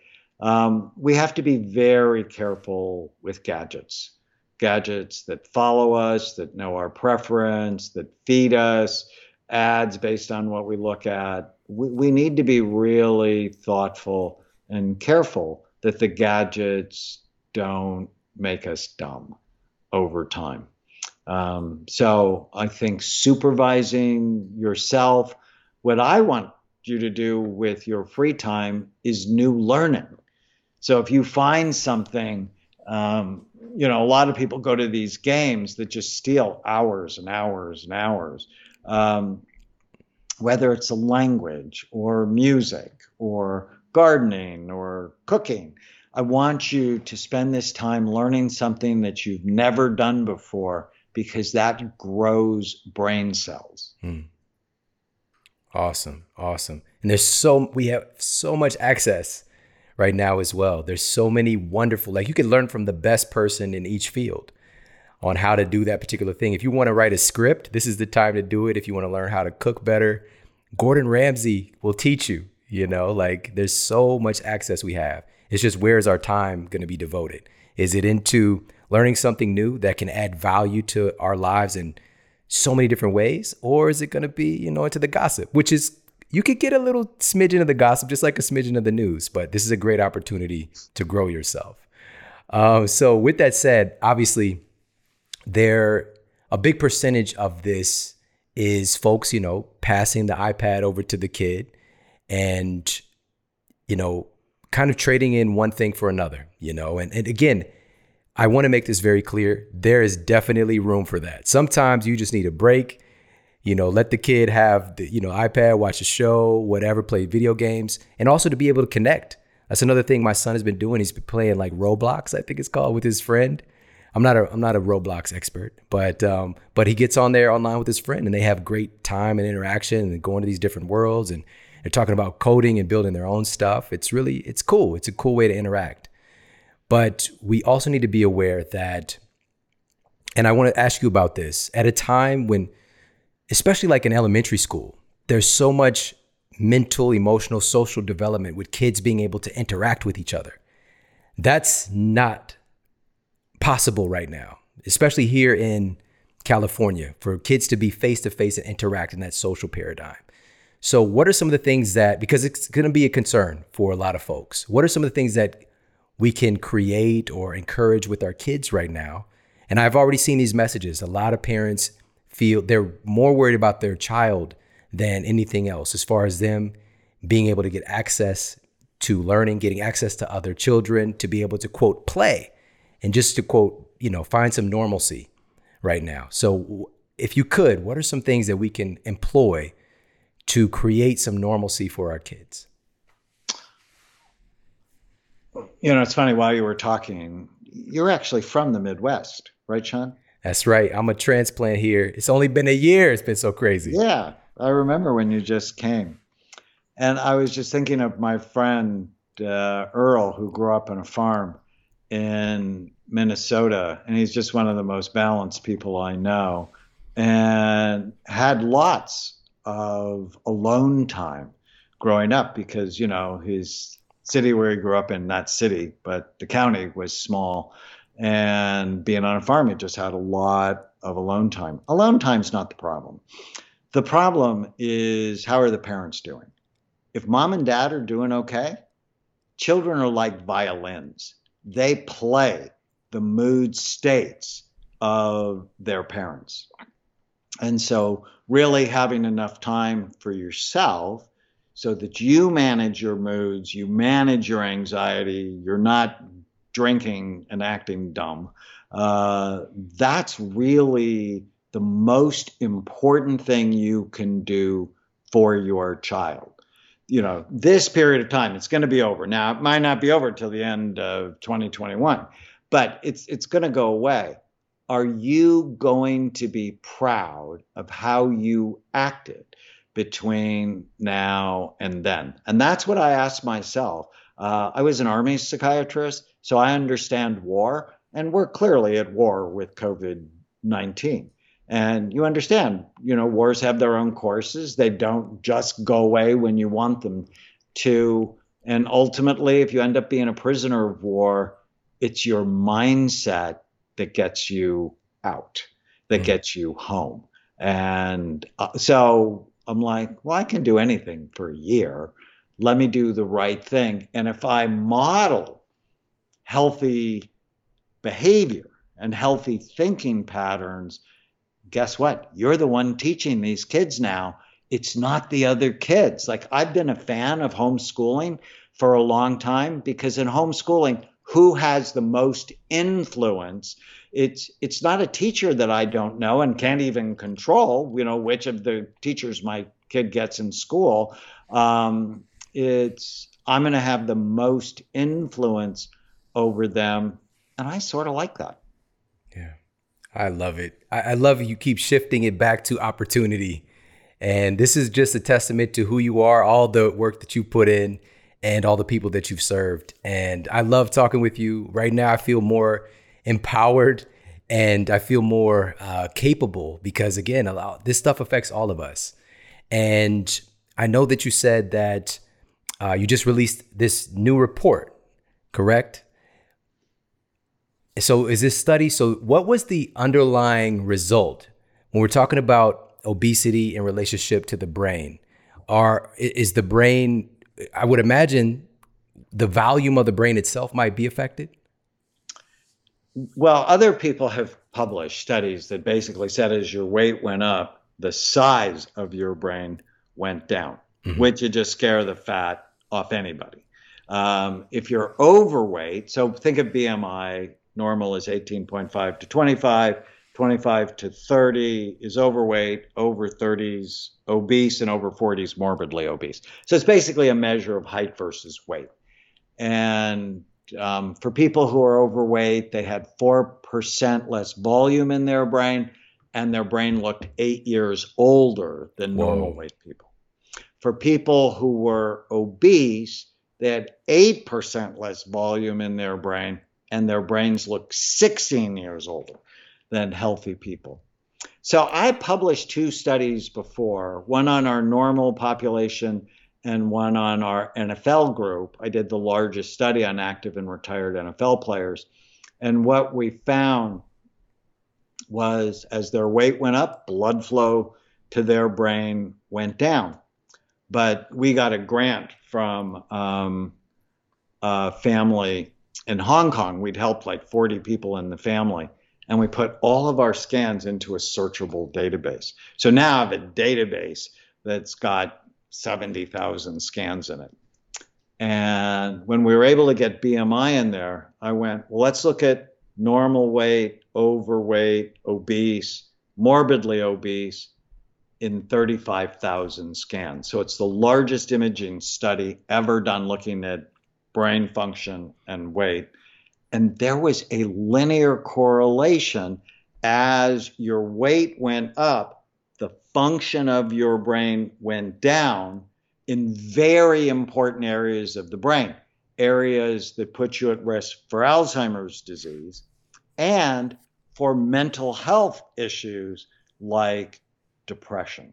We have to be very careful with gadgets. Gadgets that follow us, that know our preference, that feed us, ads based on what we look at. We need to be really thoughtful and careful that the gadgets don't make us dumb over time. So I think supervising yourself, what I want you to do with your free time is new learning. So if you find something, you know, a lot of people go to these games that just steal hours and hours and hours. Whether it's a language or music or gardening or cooking, I want you to spend this time learning something that you've never done before because that grows brain cells. Awesome. Awesome. And we have so much access right now as well. There's so many wonderful, like you can learn from the best person in each field on how to do that particular thing. If you want to write a script, this is the time to do it. If you want to learn how to cook better, Gordon Ramsay will teach you, you know, like there's so much access we have. It's just, where's our time going to be devoted? Is it into learning something new that can add value to our lives in so many different ways? Or is it going to be, you know, into the gossip, which is, you could get a little smidgen of the gossip, just like a smidgen of the news, but this is a great opportunity to grow yourself. So with that said, obviously, a big percentage of this is folks, you know, passing the iPad over to the kid and, you know, kind of trading in one thing for another, you know, and again, I want to make this very clear. There is definitely room for that. Sometimes you just need a break, you know, let the kid have the, you know, iPad, watch a show, whatever, play video games, and also to be able to connect. That's another thing my son has been doing. He's been playing like Roblox, I think it's called, with his friend. I'm not a Roblox expert, but he gets on there online with his friend and they have great time and interaction and going to these different worlds and they're talking about coding and building their own stuff. It's cool. It's a cool way to interact. But we also need to be aware that, and I want to ask you about this, at a time when, especially like in elementary school, there's so much mental, emotional, social development with kids being able to interact with each other. That's not possible right now, especially here in California, for kids to be face-to-face and interact in that social paradigm. So what are some of the things that, because it's going to be a concern for a lot of folks, what are some of the things that we can create or encourage with our kids right now? And I've already seen these messages. A lot of parents feel they're more worried about their child than anything else, as far as them being able to get access to learning, getting access to other children, to be able to, quote, play and just to, quote, you know, find some normalcy right now. So if you could, what are some things that we can employ to create some normalcy for our kids? You know, it's funny, while you were talking, you're actually from the Midwest, right, Shawn? That's right. I'm a transplant here. It's only been a year. It's been so crazy. Yeah. I remember when you just came. And I was just thinking of my friend, Earl, who grew up on a farm in Minnesota. And he's just one of the most balanced people I know and had lots of alone time growing up because, you know, his city where he grew up in, not city, but the county was small And being on a farm, it just had a lot of alone time. Alone time's not the problem. The problem is, how are the parents doing? If mom and dad are doing okay, children are like violins. They play the mood states of their parents. And so really having enough time for yourself so that you manage your moods, you manage your anxiety, you're not drinking and acting dumb. That's really the most important thing you can do for your child. You know, this period of time, it's going to be over. Now, it might not be over till the end of 2021, but it's going to go away. Are you going to be proud of how you acted between now and then? And that's what I asked myself. I was an Army psychiatrist, so I understand war, and we're clearly at war with COVID-19. And you understand, you know, wars have their own courses. They don't just go away when you want them to. And ultimately, if you end up being a prisoner of war, it's your mindset that gets you out, that gets you home. And so I'm like, well, I can do anything for a year. Let me do the right thing. And if I model healthy behavior and healthy thinking patterns, guess what? You're the one teaching these kids now. It's not the other kids. Like, I've been a fan of homeschooling for a long time, because in homeschooling, who has the most influence? It's not a teacher that I don't know and can't even control, you know, which of the teachers my kid gets in school. I'm going to have the most influence over them. And I sort of like that. Yeah. I love it. I love you keep shifting it back to opportunity. And this is just a testament to who you are, all the work that you put in, and all the people that you've served. And I love talking with you right now. I feel more empowered, and I feel more capable, because again, this stuff affects all of us. And I know that you said that you just released this new report, correct? So is this study, so what was the underlying result when we're talking about obesity in relationship to the brain? Is the brain, I would imagine the volume of the brain itself might be affected? Well, other people have published studies that basically said as your weight went up, the size of your brain went down, which would just scare the fat off anybody. If you're overweight, so think of BMI. Normal is 18.5 to 25, 25 to 30 is overweight, over 30s obese, and over 40s morbidly obese. So it's basically a measure of height versus weight. And for people who are overweight, they had 4% less volume in their brain, and their brain looked 8 years older than normal weight people. For people who were obese, they had 8% less volume in their brain, and their brains look 16 years older than healthy people. So I published two studies before, one on our normal population and one on our NFL group. I did the largest study on active and retired NFL players. And what we found was as their weight went up, blood flow to their brain went down. But we got a grant from a family in Hong Kong. We'd helped like 40 people in the family, and we put all of our scans into a searchable database. So now I have a database that's got 70,000 scans in it. And when we were able to get BMI in there, I went, well, let's look at normal weight, overweight, obese, morbidly obese in 35,000 scans. So it's the largest imaging study ever done looking at brain function and weight. And there was a linear correlation. As your weight went up, the function of your brain went down in very important areas of the brain, areas that put you at risk for Alzheimer's disease and for mental health issues like depression.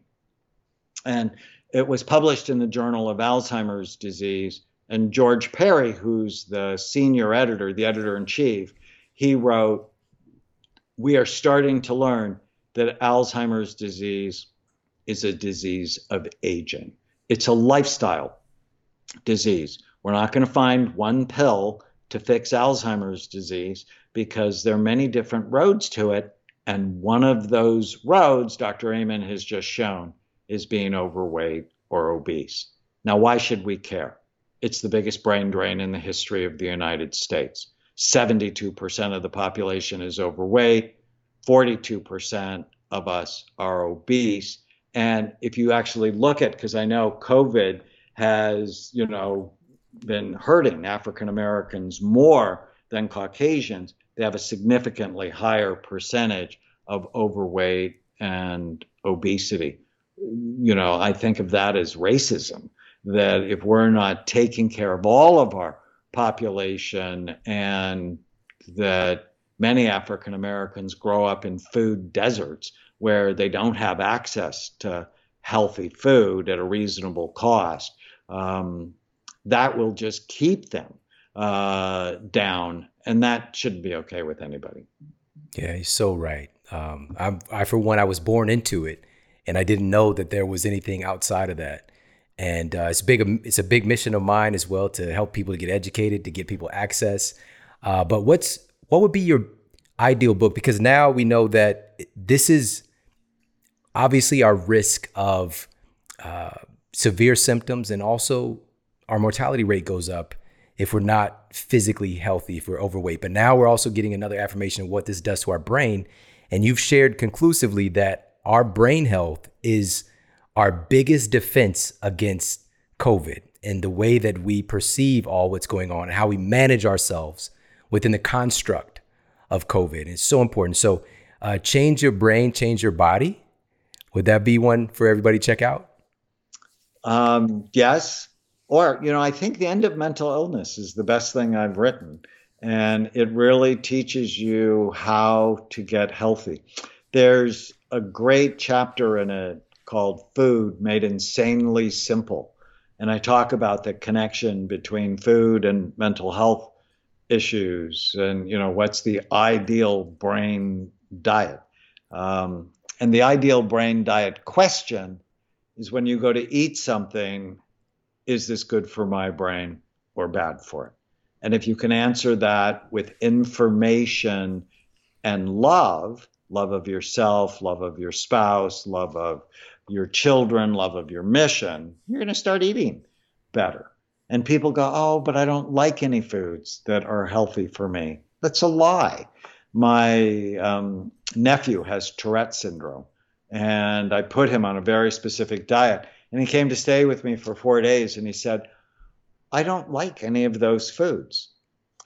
And it was published in the Journal of Alzheimer's Disease. And George Perry, who's the senior editor, the editor-in-chief, he wrote, "We are starting to learn that Alzheimer's disease is a disease of aging. It's a lifestyle disease. We're not going to find one pill to fix Alzheimer's disease because there are many different roads to it. And one of those roads, Dr. Amen has just shown, is being overweight or obese. Now, why should we care? It's the biggest brain drain in the history of the United States. 72% of the population is overweight. 42% of us are obese. And if you actually look at, because I know COVID has, you know, been hurting African Americans more than Caucasians, they have a significantly higher percentage of overweight and obesity. You know, I think of that as racism, that if we're not taking care of all of our population, and that many African Americans grow up in food deserts where they don't have access to healthy food at a reasonable cost, that will just keep them down. And that shouldn't be okay with anybody. Yeah, you're so right. I, for one, I was born into it, and I didn't know that there was anything outside of that. And it's a big mission of mine as well to help people to get educated, to get people access. But what would be your ideal book? Because now we know that this is obviously our risk of severe symptoms, and also our mortality rate goes up if we're not physically healthy, if we're overweight. But now we're also getting another affirmation of what this does to our brain. And you've shared conclusively that our brain health is our biggest defense against COVID, and the way that we perceive all what's going on and how we manage ourselves within the construct of COVID. It's so important. So Change Your Brain, Change Your Body. Would that be one for everybody to check out? Yes. Or, you know, I think The End of Mental Illness is the best thing I've written, and it really teaches you how to get healthy. There's a great chapter in it called Food Made Insanely Simple, and I talk about the connection between food and mental health issues, and, you know, what's the ideal brain diet. And the ideal brain diet question is, when you go to eat something, is this good for my brain or bad for it? And if you can answer that with information and love of yourself, love of your spouse, love of your children, love of your mission, you're going to start eating better. And people go, oh, but I don't like any foods that are healthy for me. That's a lie. My nephew has Tourette's syndrome, and I put him on a very specific diet. And he came to stay with me for 4 days, and he said, I don't like any of those foods.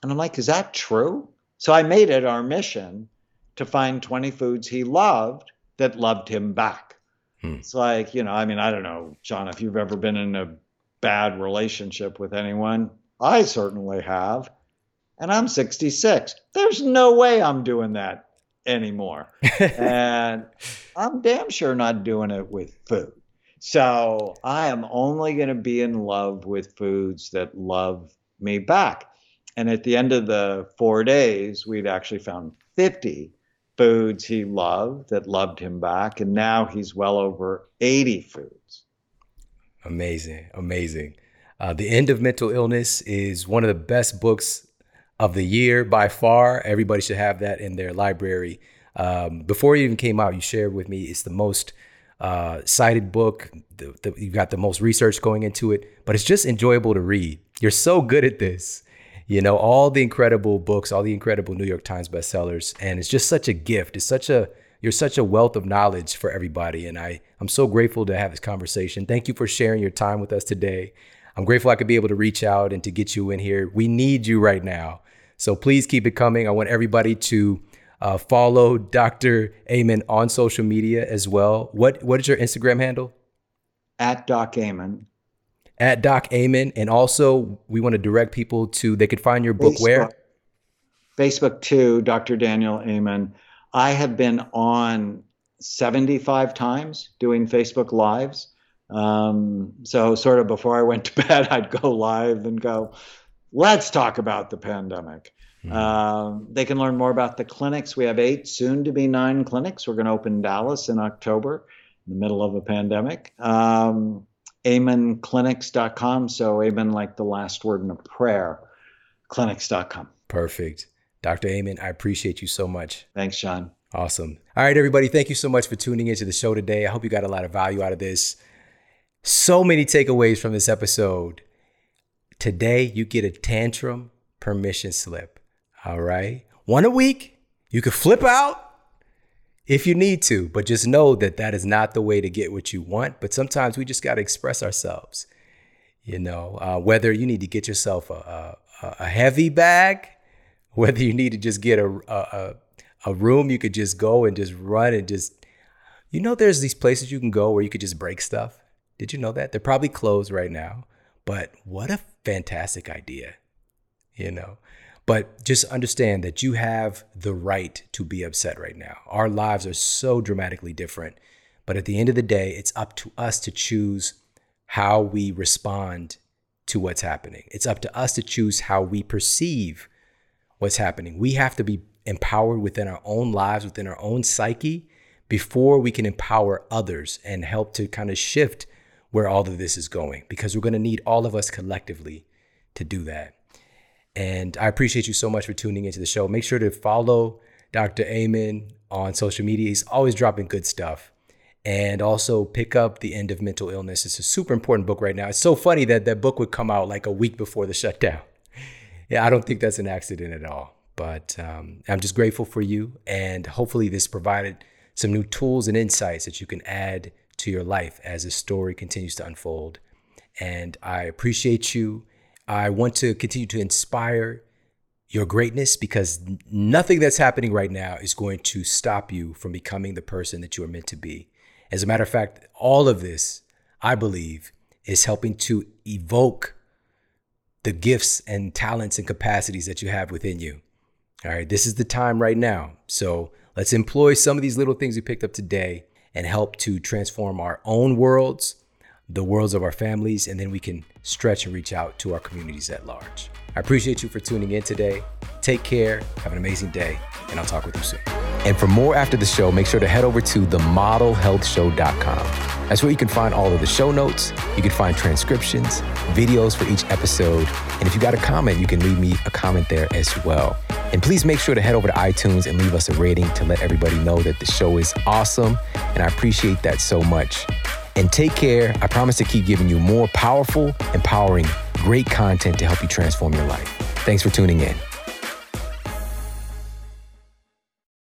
And I'm like, is that true? So I made it our mission to find 20 foods he loved that loved him back. It's like, you know, I mean, I don't know, John, if you've ever been in a bad relationship with anyone. I certainly have. And I'm 66. There's no way I'm doing that anymore. And I'm damn sure not doing it with food. So I am only going to be in love with foods that love me back. And at the end of the 4 days, we'd actually found 50 foods he loved that loved him back. And now he's well over 80 foods. Amazing. Amazing. The End of Mental Illness is one of the best books of the year by far. Everybody should have that in their library. Before it even came out, you shared with me, it's the most cited book. You've got the most research going into it, but it's just enjoyable to read. You're so good at this, you know, all the incredible books, all the incredible New York Times bestsellers. And it's just such a gift. You're such a wealth of knowledge for everybody. And I'm so grateful to have this conversation. Thank you for sharing your time with us today. I'm grateful I could be able to reach out and to get you in here. We need you right now. So please keep it coming. I want everybody to follow Dr. Amen on social media as well. What is your Instagram handle? @DocAmen. And also, we want to direct people to, they could find your book where? Facebook too, Dr. Daniel Amen. I have been on 75 times doing Facebook Lives. So sort of before I went to bed, I'd go live and go, let's talk about the pandemic. Mm-hmm. They can learn more about the clinics. We have 8, soon to be 9 clinics. We're going to open Dallas in October, in the middle of a pandemic. AmenClinics.com. So Amen, like the last word in a prayer, clinics.com. Perfect. Dr. Amen, I appreciate you so much. Thanks, Shawn. Awesome. All right, everybody. Thank you so much for tuning into the show today. I hope you got a lot of value out of this. So many takeaways from this episode. Today, you get a tantrum permission slip. All right. One a week. You can flip out if you need to, but just know that that is not the way to get what you want. But sometimes we just got to express ourselves, whether you need to get yourself a heavy bag, whether you need to just get a room you could just go and just run and just, there's these places you can go where you could just break stuff. Did you know that? They're probably closed right now, but what a fantastic idea, But just understand that you have the right to be upset right now. Our lives are so dramatically different, but at the end of the day, it's up to us to choose how we respond to what's happening. It's up to us to choose how we perceive what's happening. We have to be empowered within our own lives, within our own psyche, before we can empower others and help to kind of shift where all of this is going, because we're going to need all of us collectively to do that. And I appreciate you so much for tuning into the show. Make sure to follow Dr. Amen on social media. He's always dropping good stuff. And also pick up The End of Mental Illness. It's a super important book right now. It's so funny that that book would come out like a week before the shutdown. Yeah, I don't think that's an accident at all. But I'm just grateful for you. And hopefully this provided some new tools and insights that you can add to your life as the story continues to unfold. And I appreciate you. I want to continue to inspire your greatness, because nothing that's happening right now is going to stop you from becoming the person that you are meant to be. As a matter of fact, all of this, I believe, is helping to evoke the gifts and talents and capacities that you have within you. All right, this is the time right now. So let's employ some of these little things we picked up today and help to transform our own worlds, the worlds of our families, and then we can stretch and reach out to our communities at large. I appreciate you for tuning in today. Take care, have an amazing day, and I'll talk with you soon. And for more after the show, make sure to head over to themodelhealthshow.com. That's where you can find all of the show notes. You can find transcriptions, videos for each episode. And if you got a comment, you can leave me a comment there as well. And please make sure to head over to iTunes and leave us a rating to let everybody know that the show is awesome. And I appreciate that so much. And take care. I promise to keep giving you more powerful, empowering, great content to help you transform your life. Thanks for tuning in.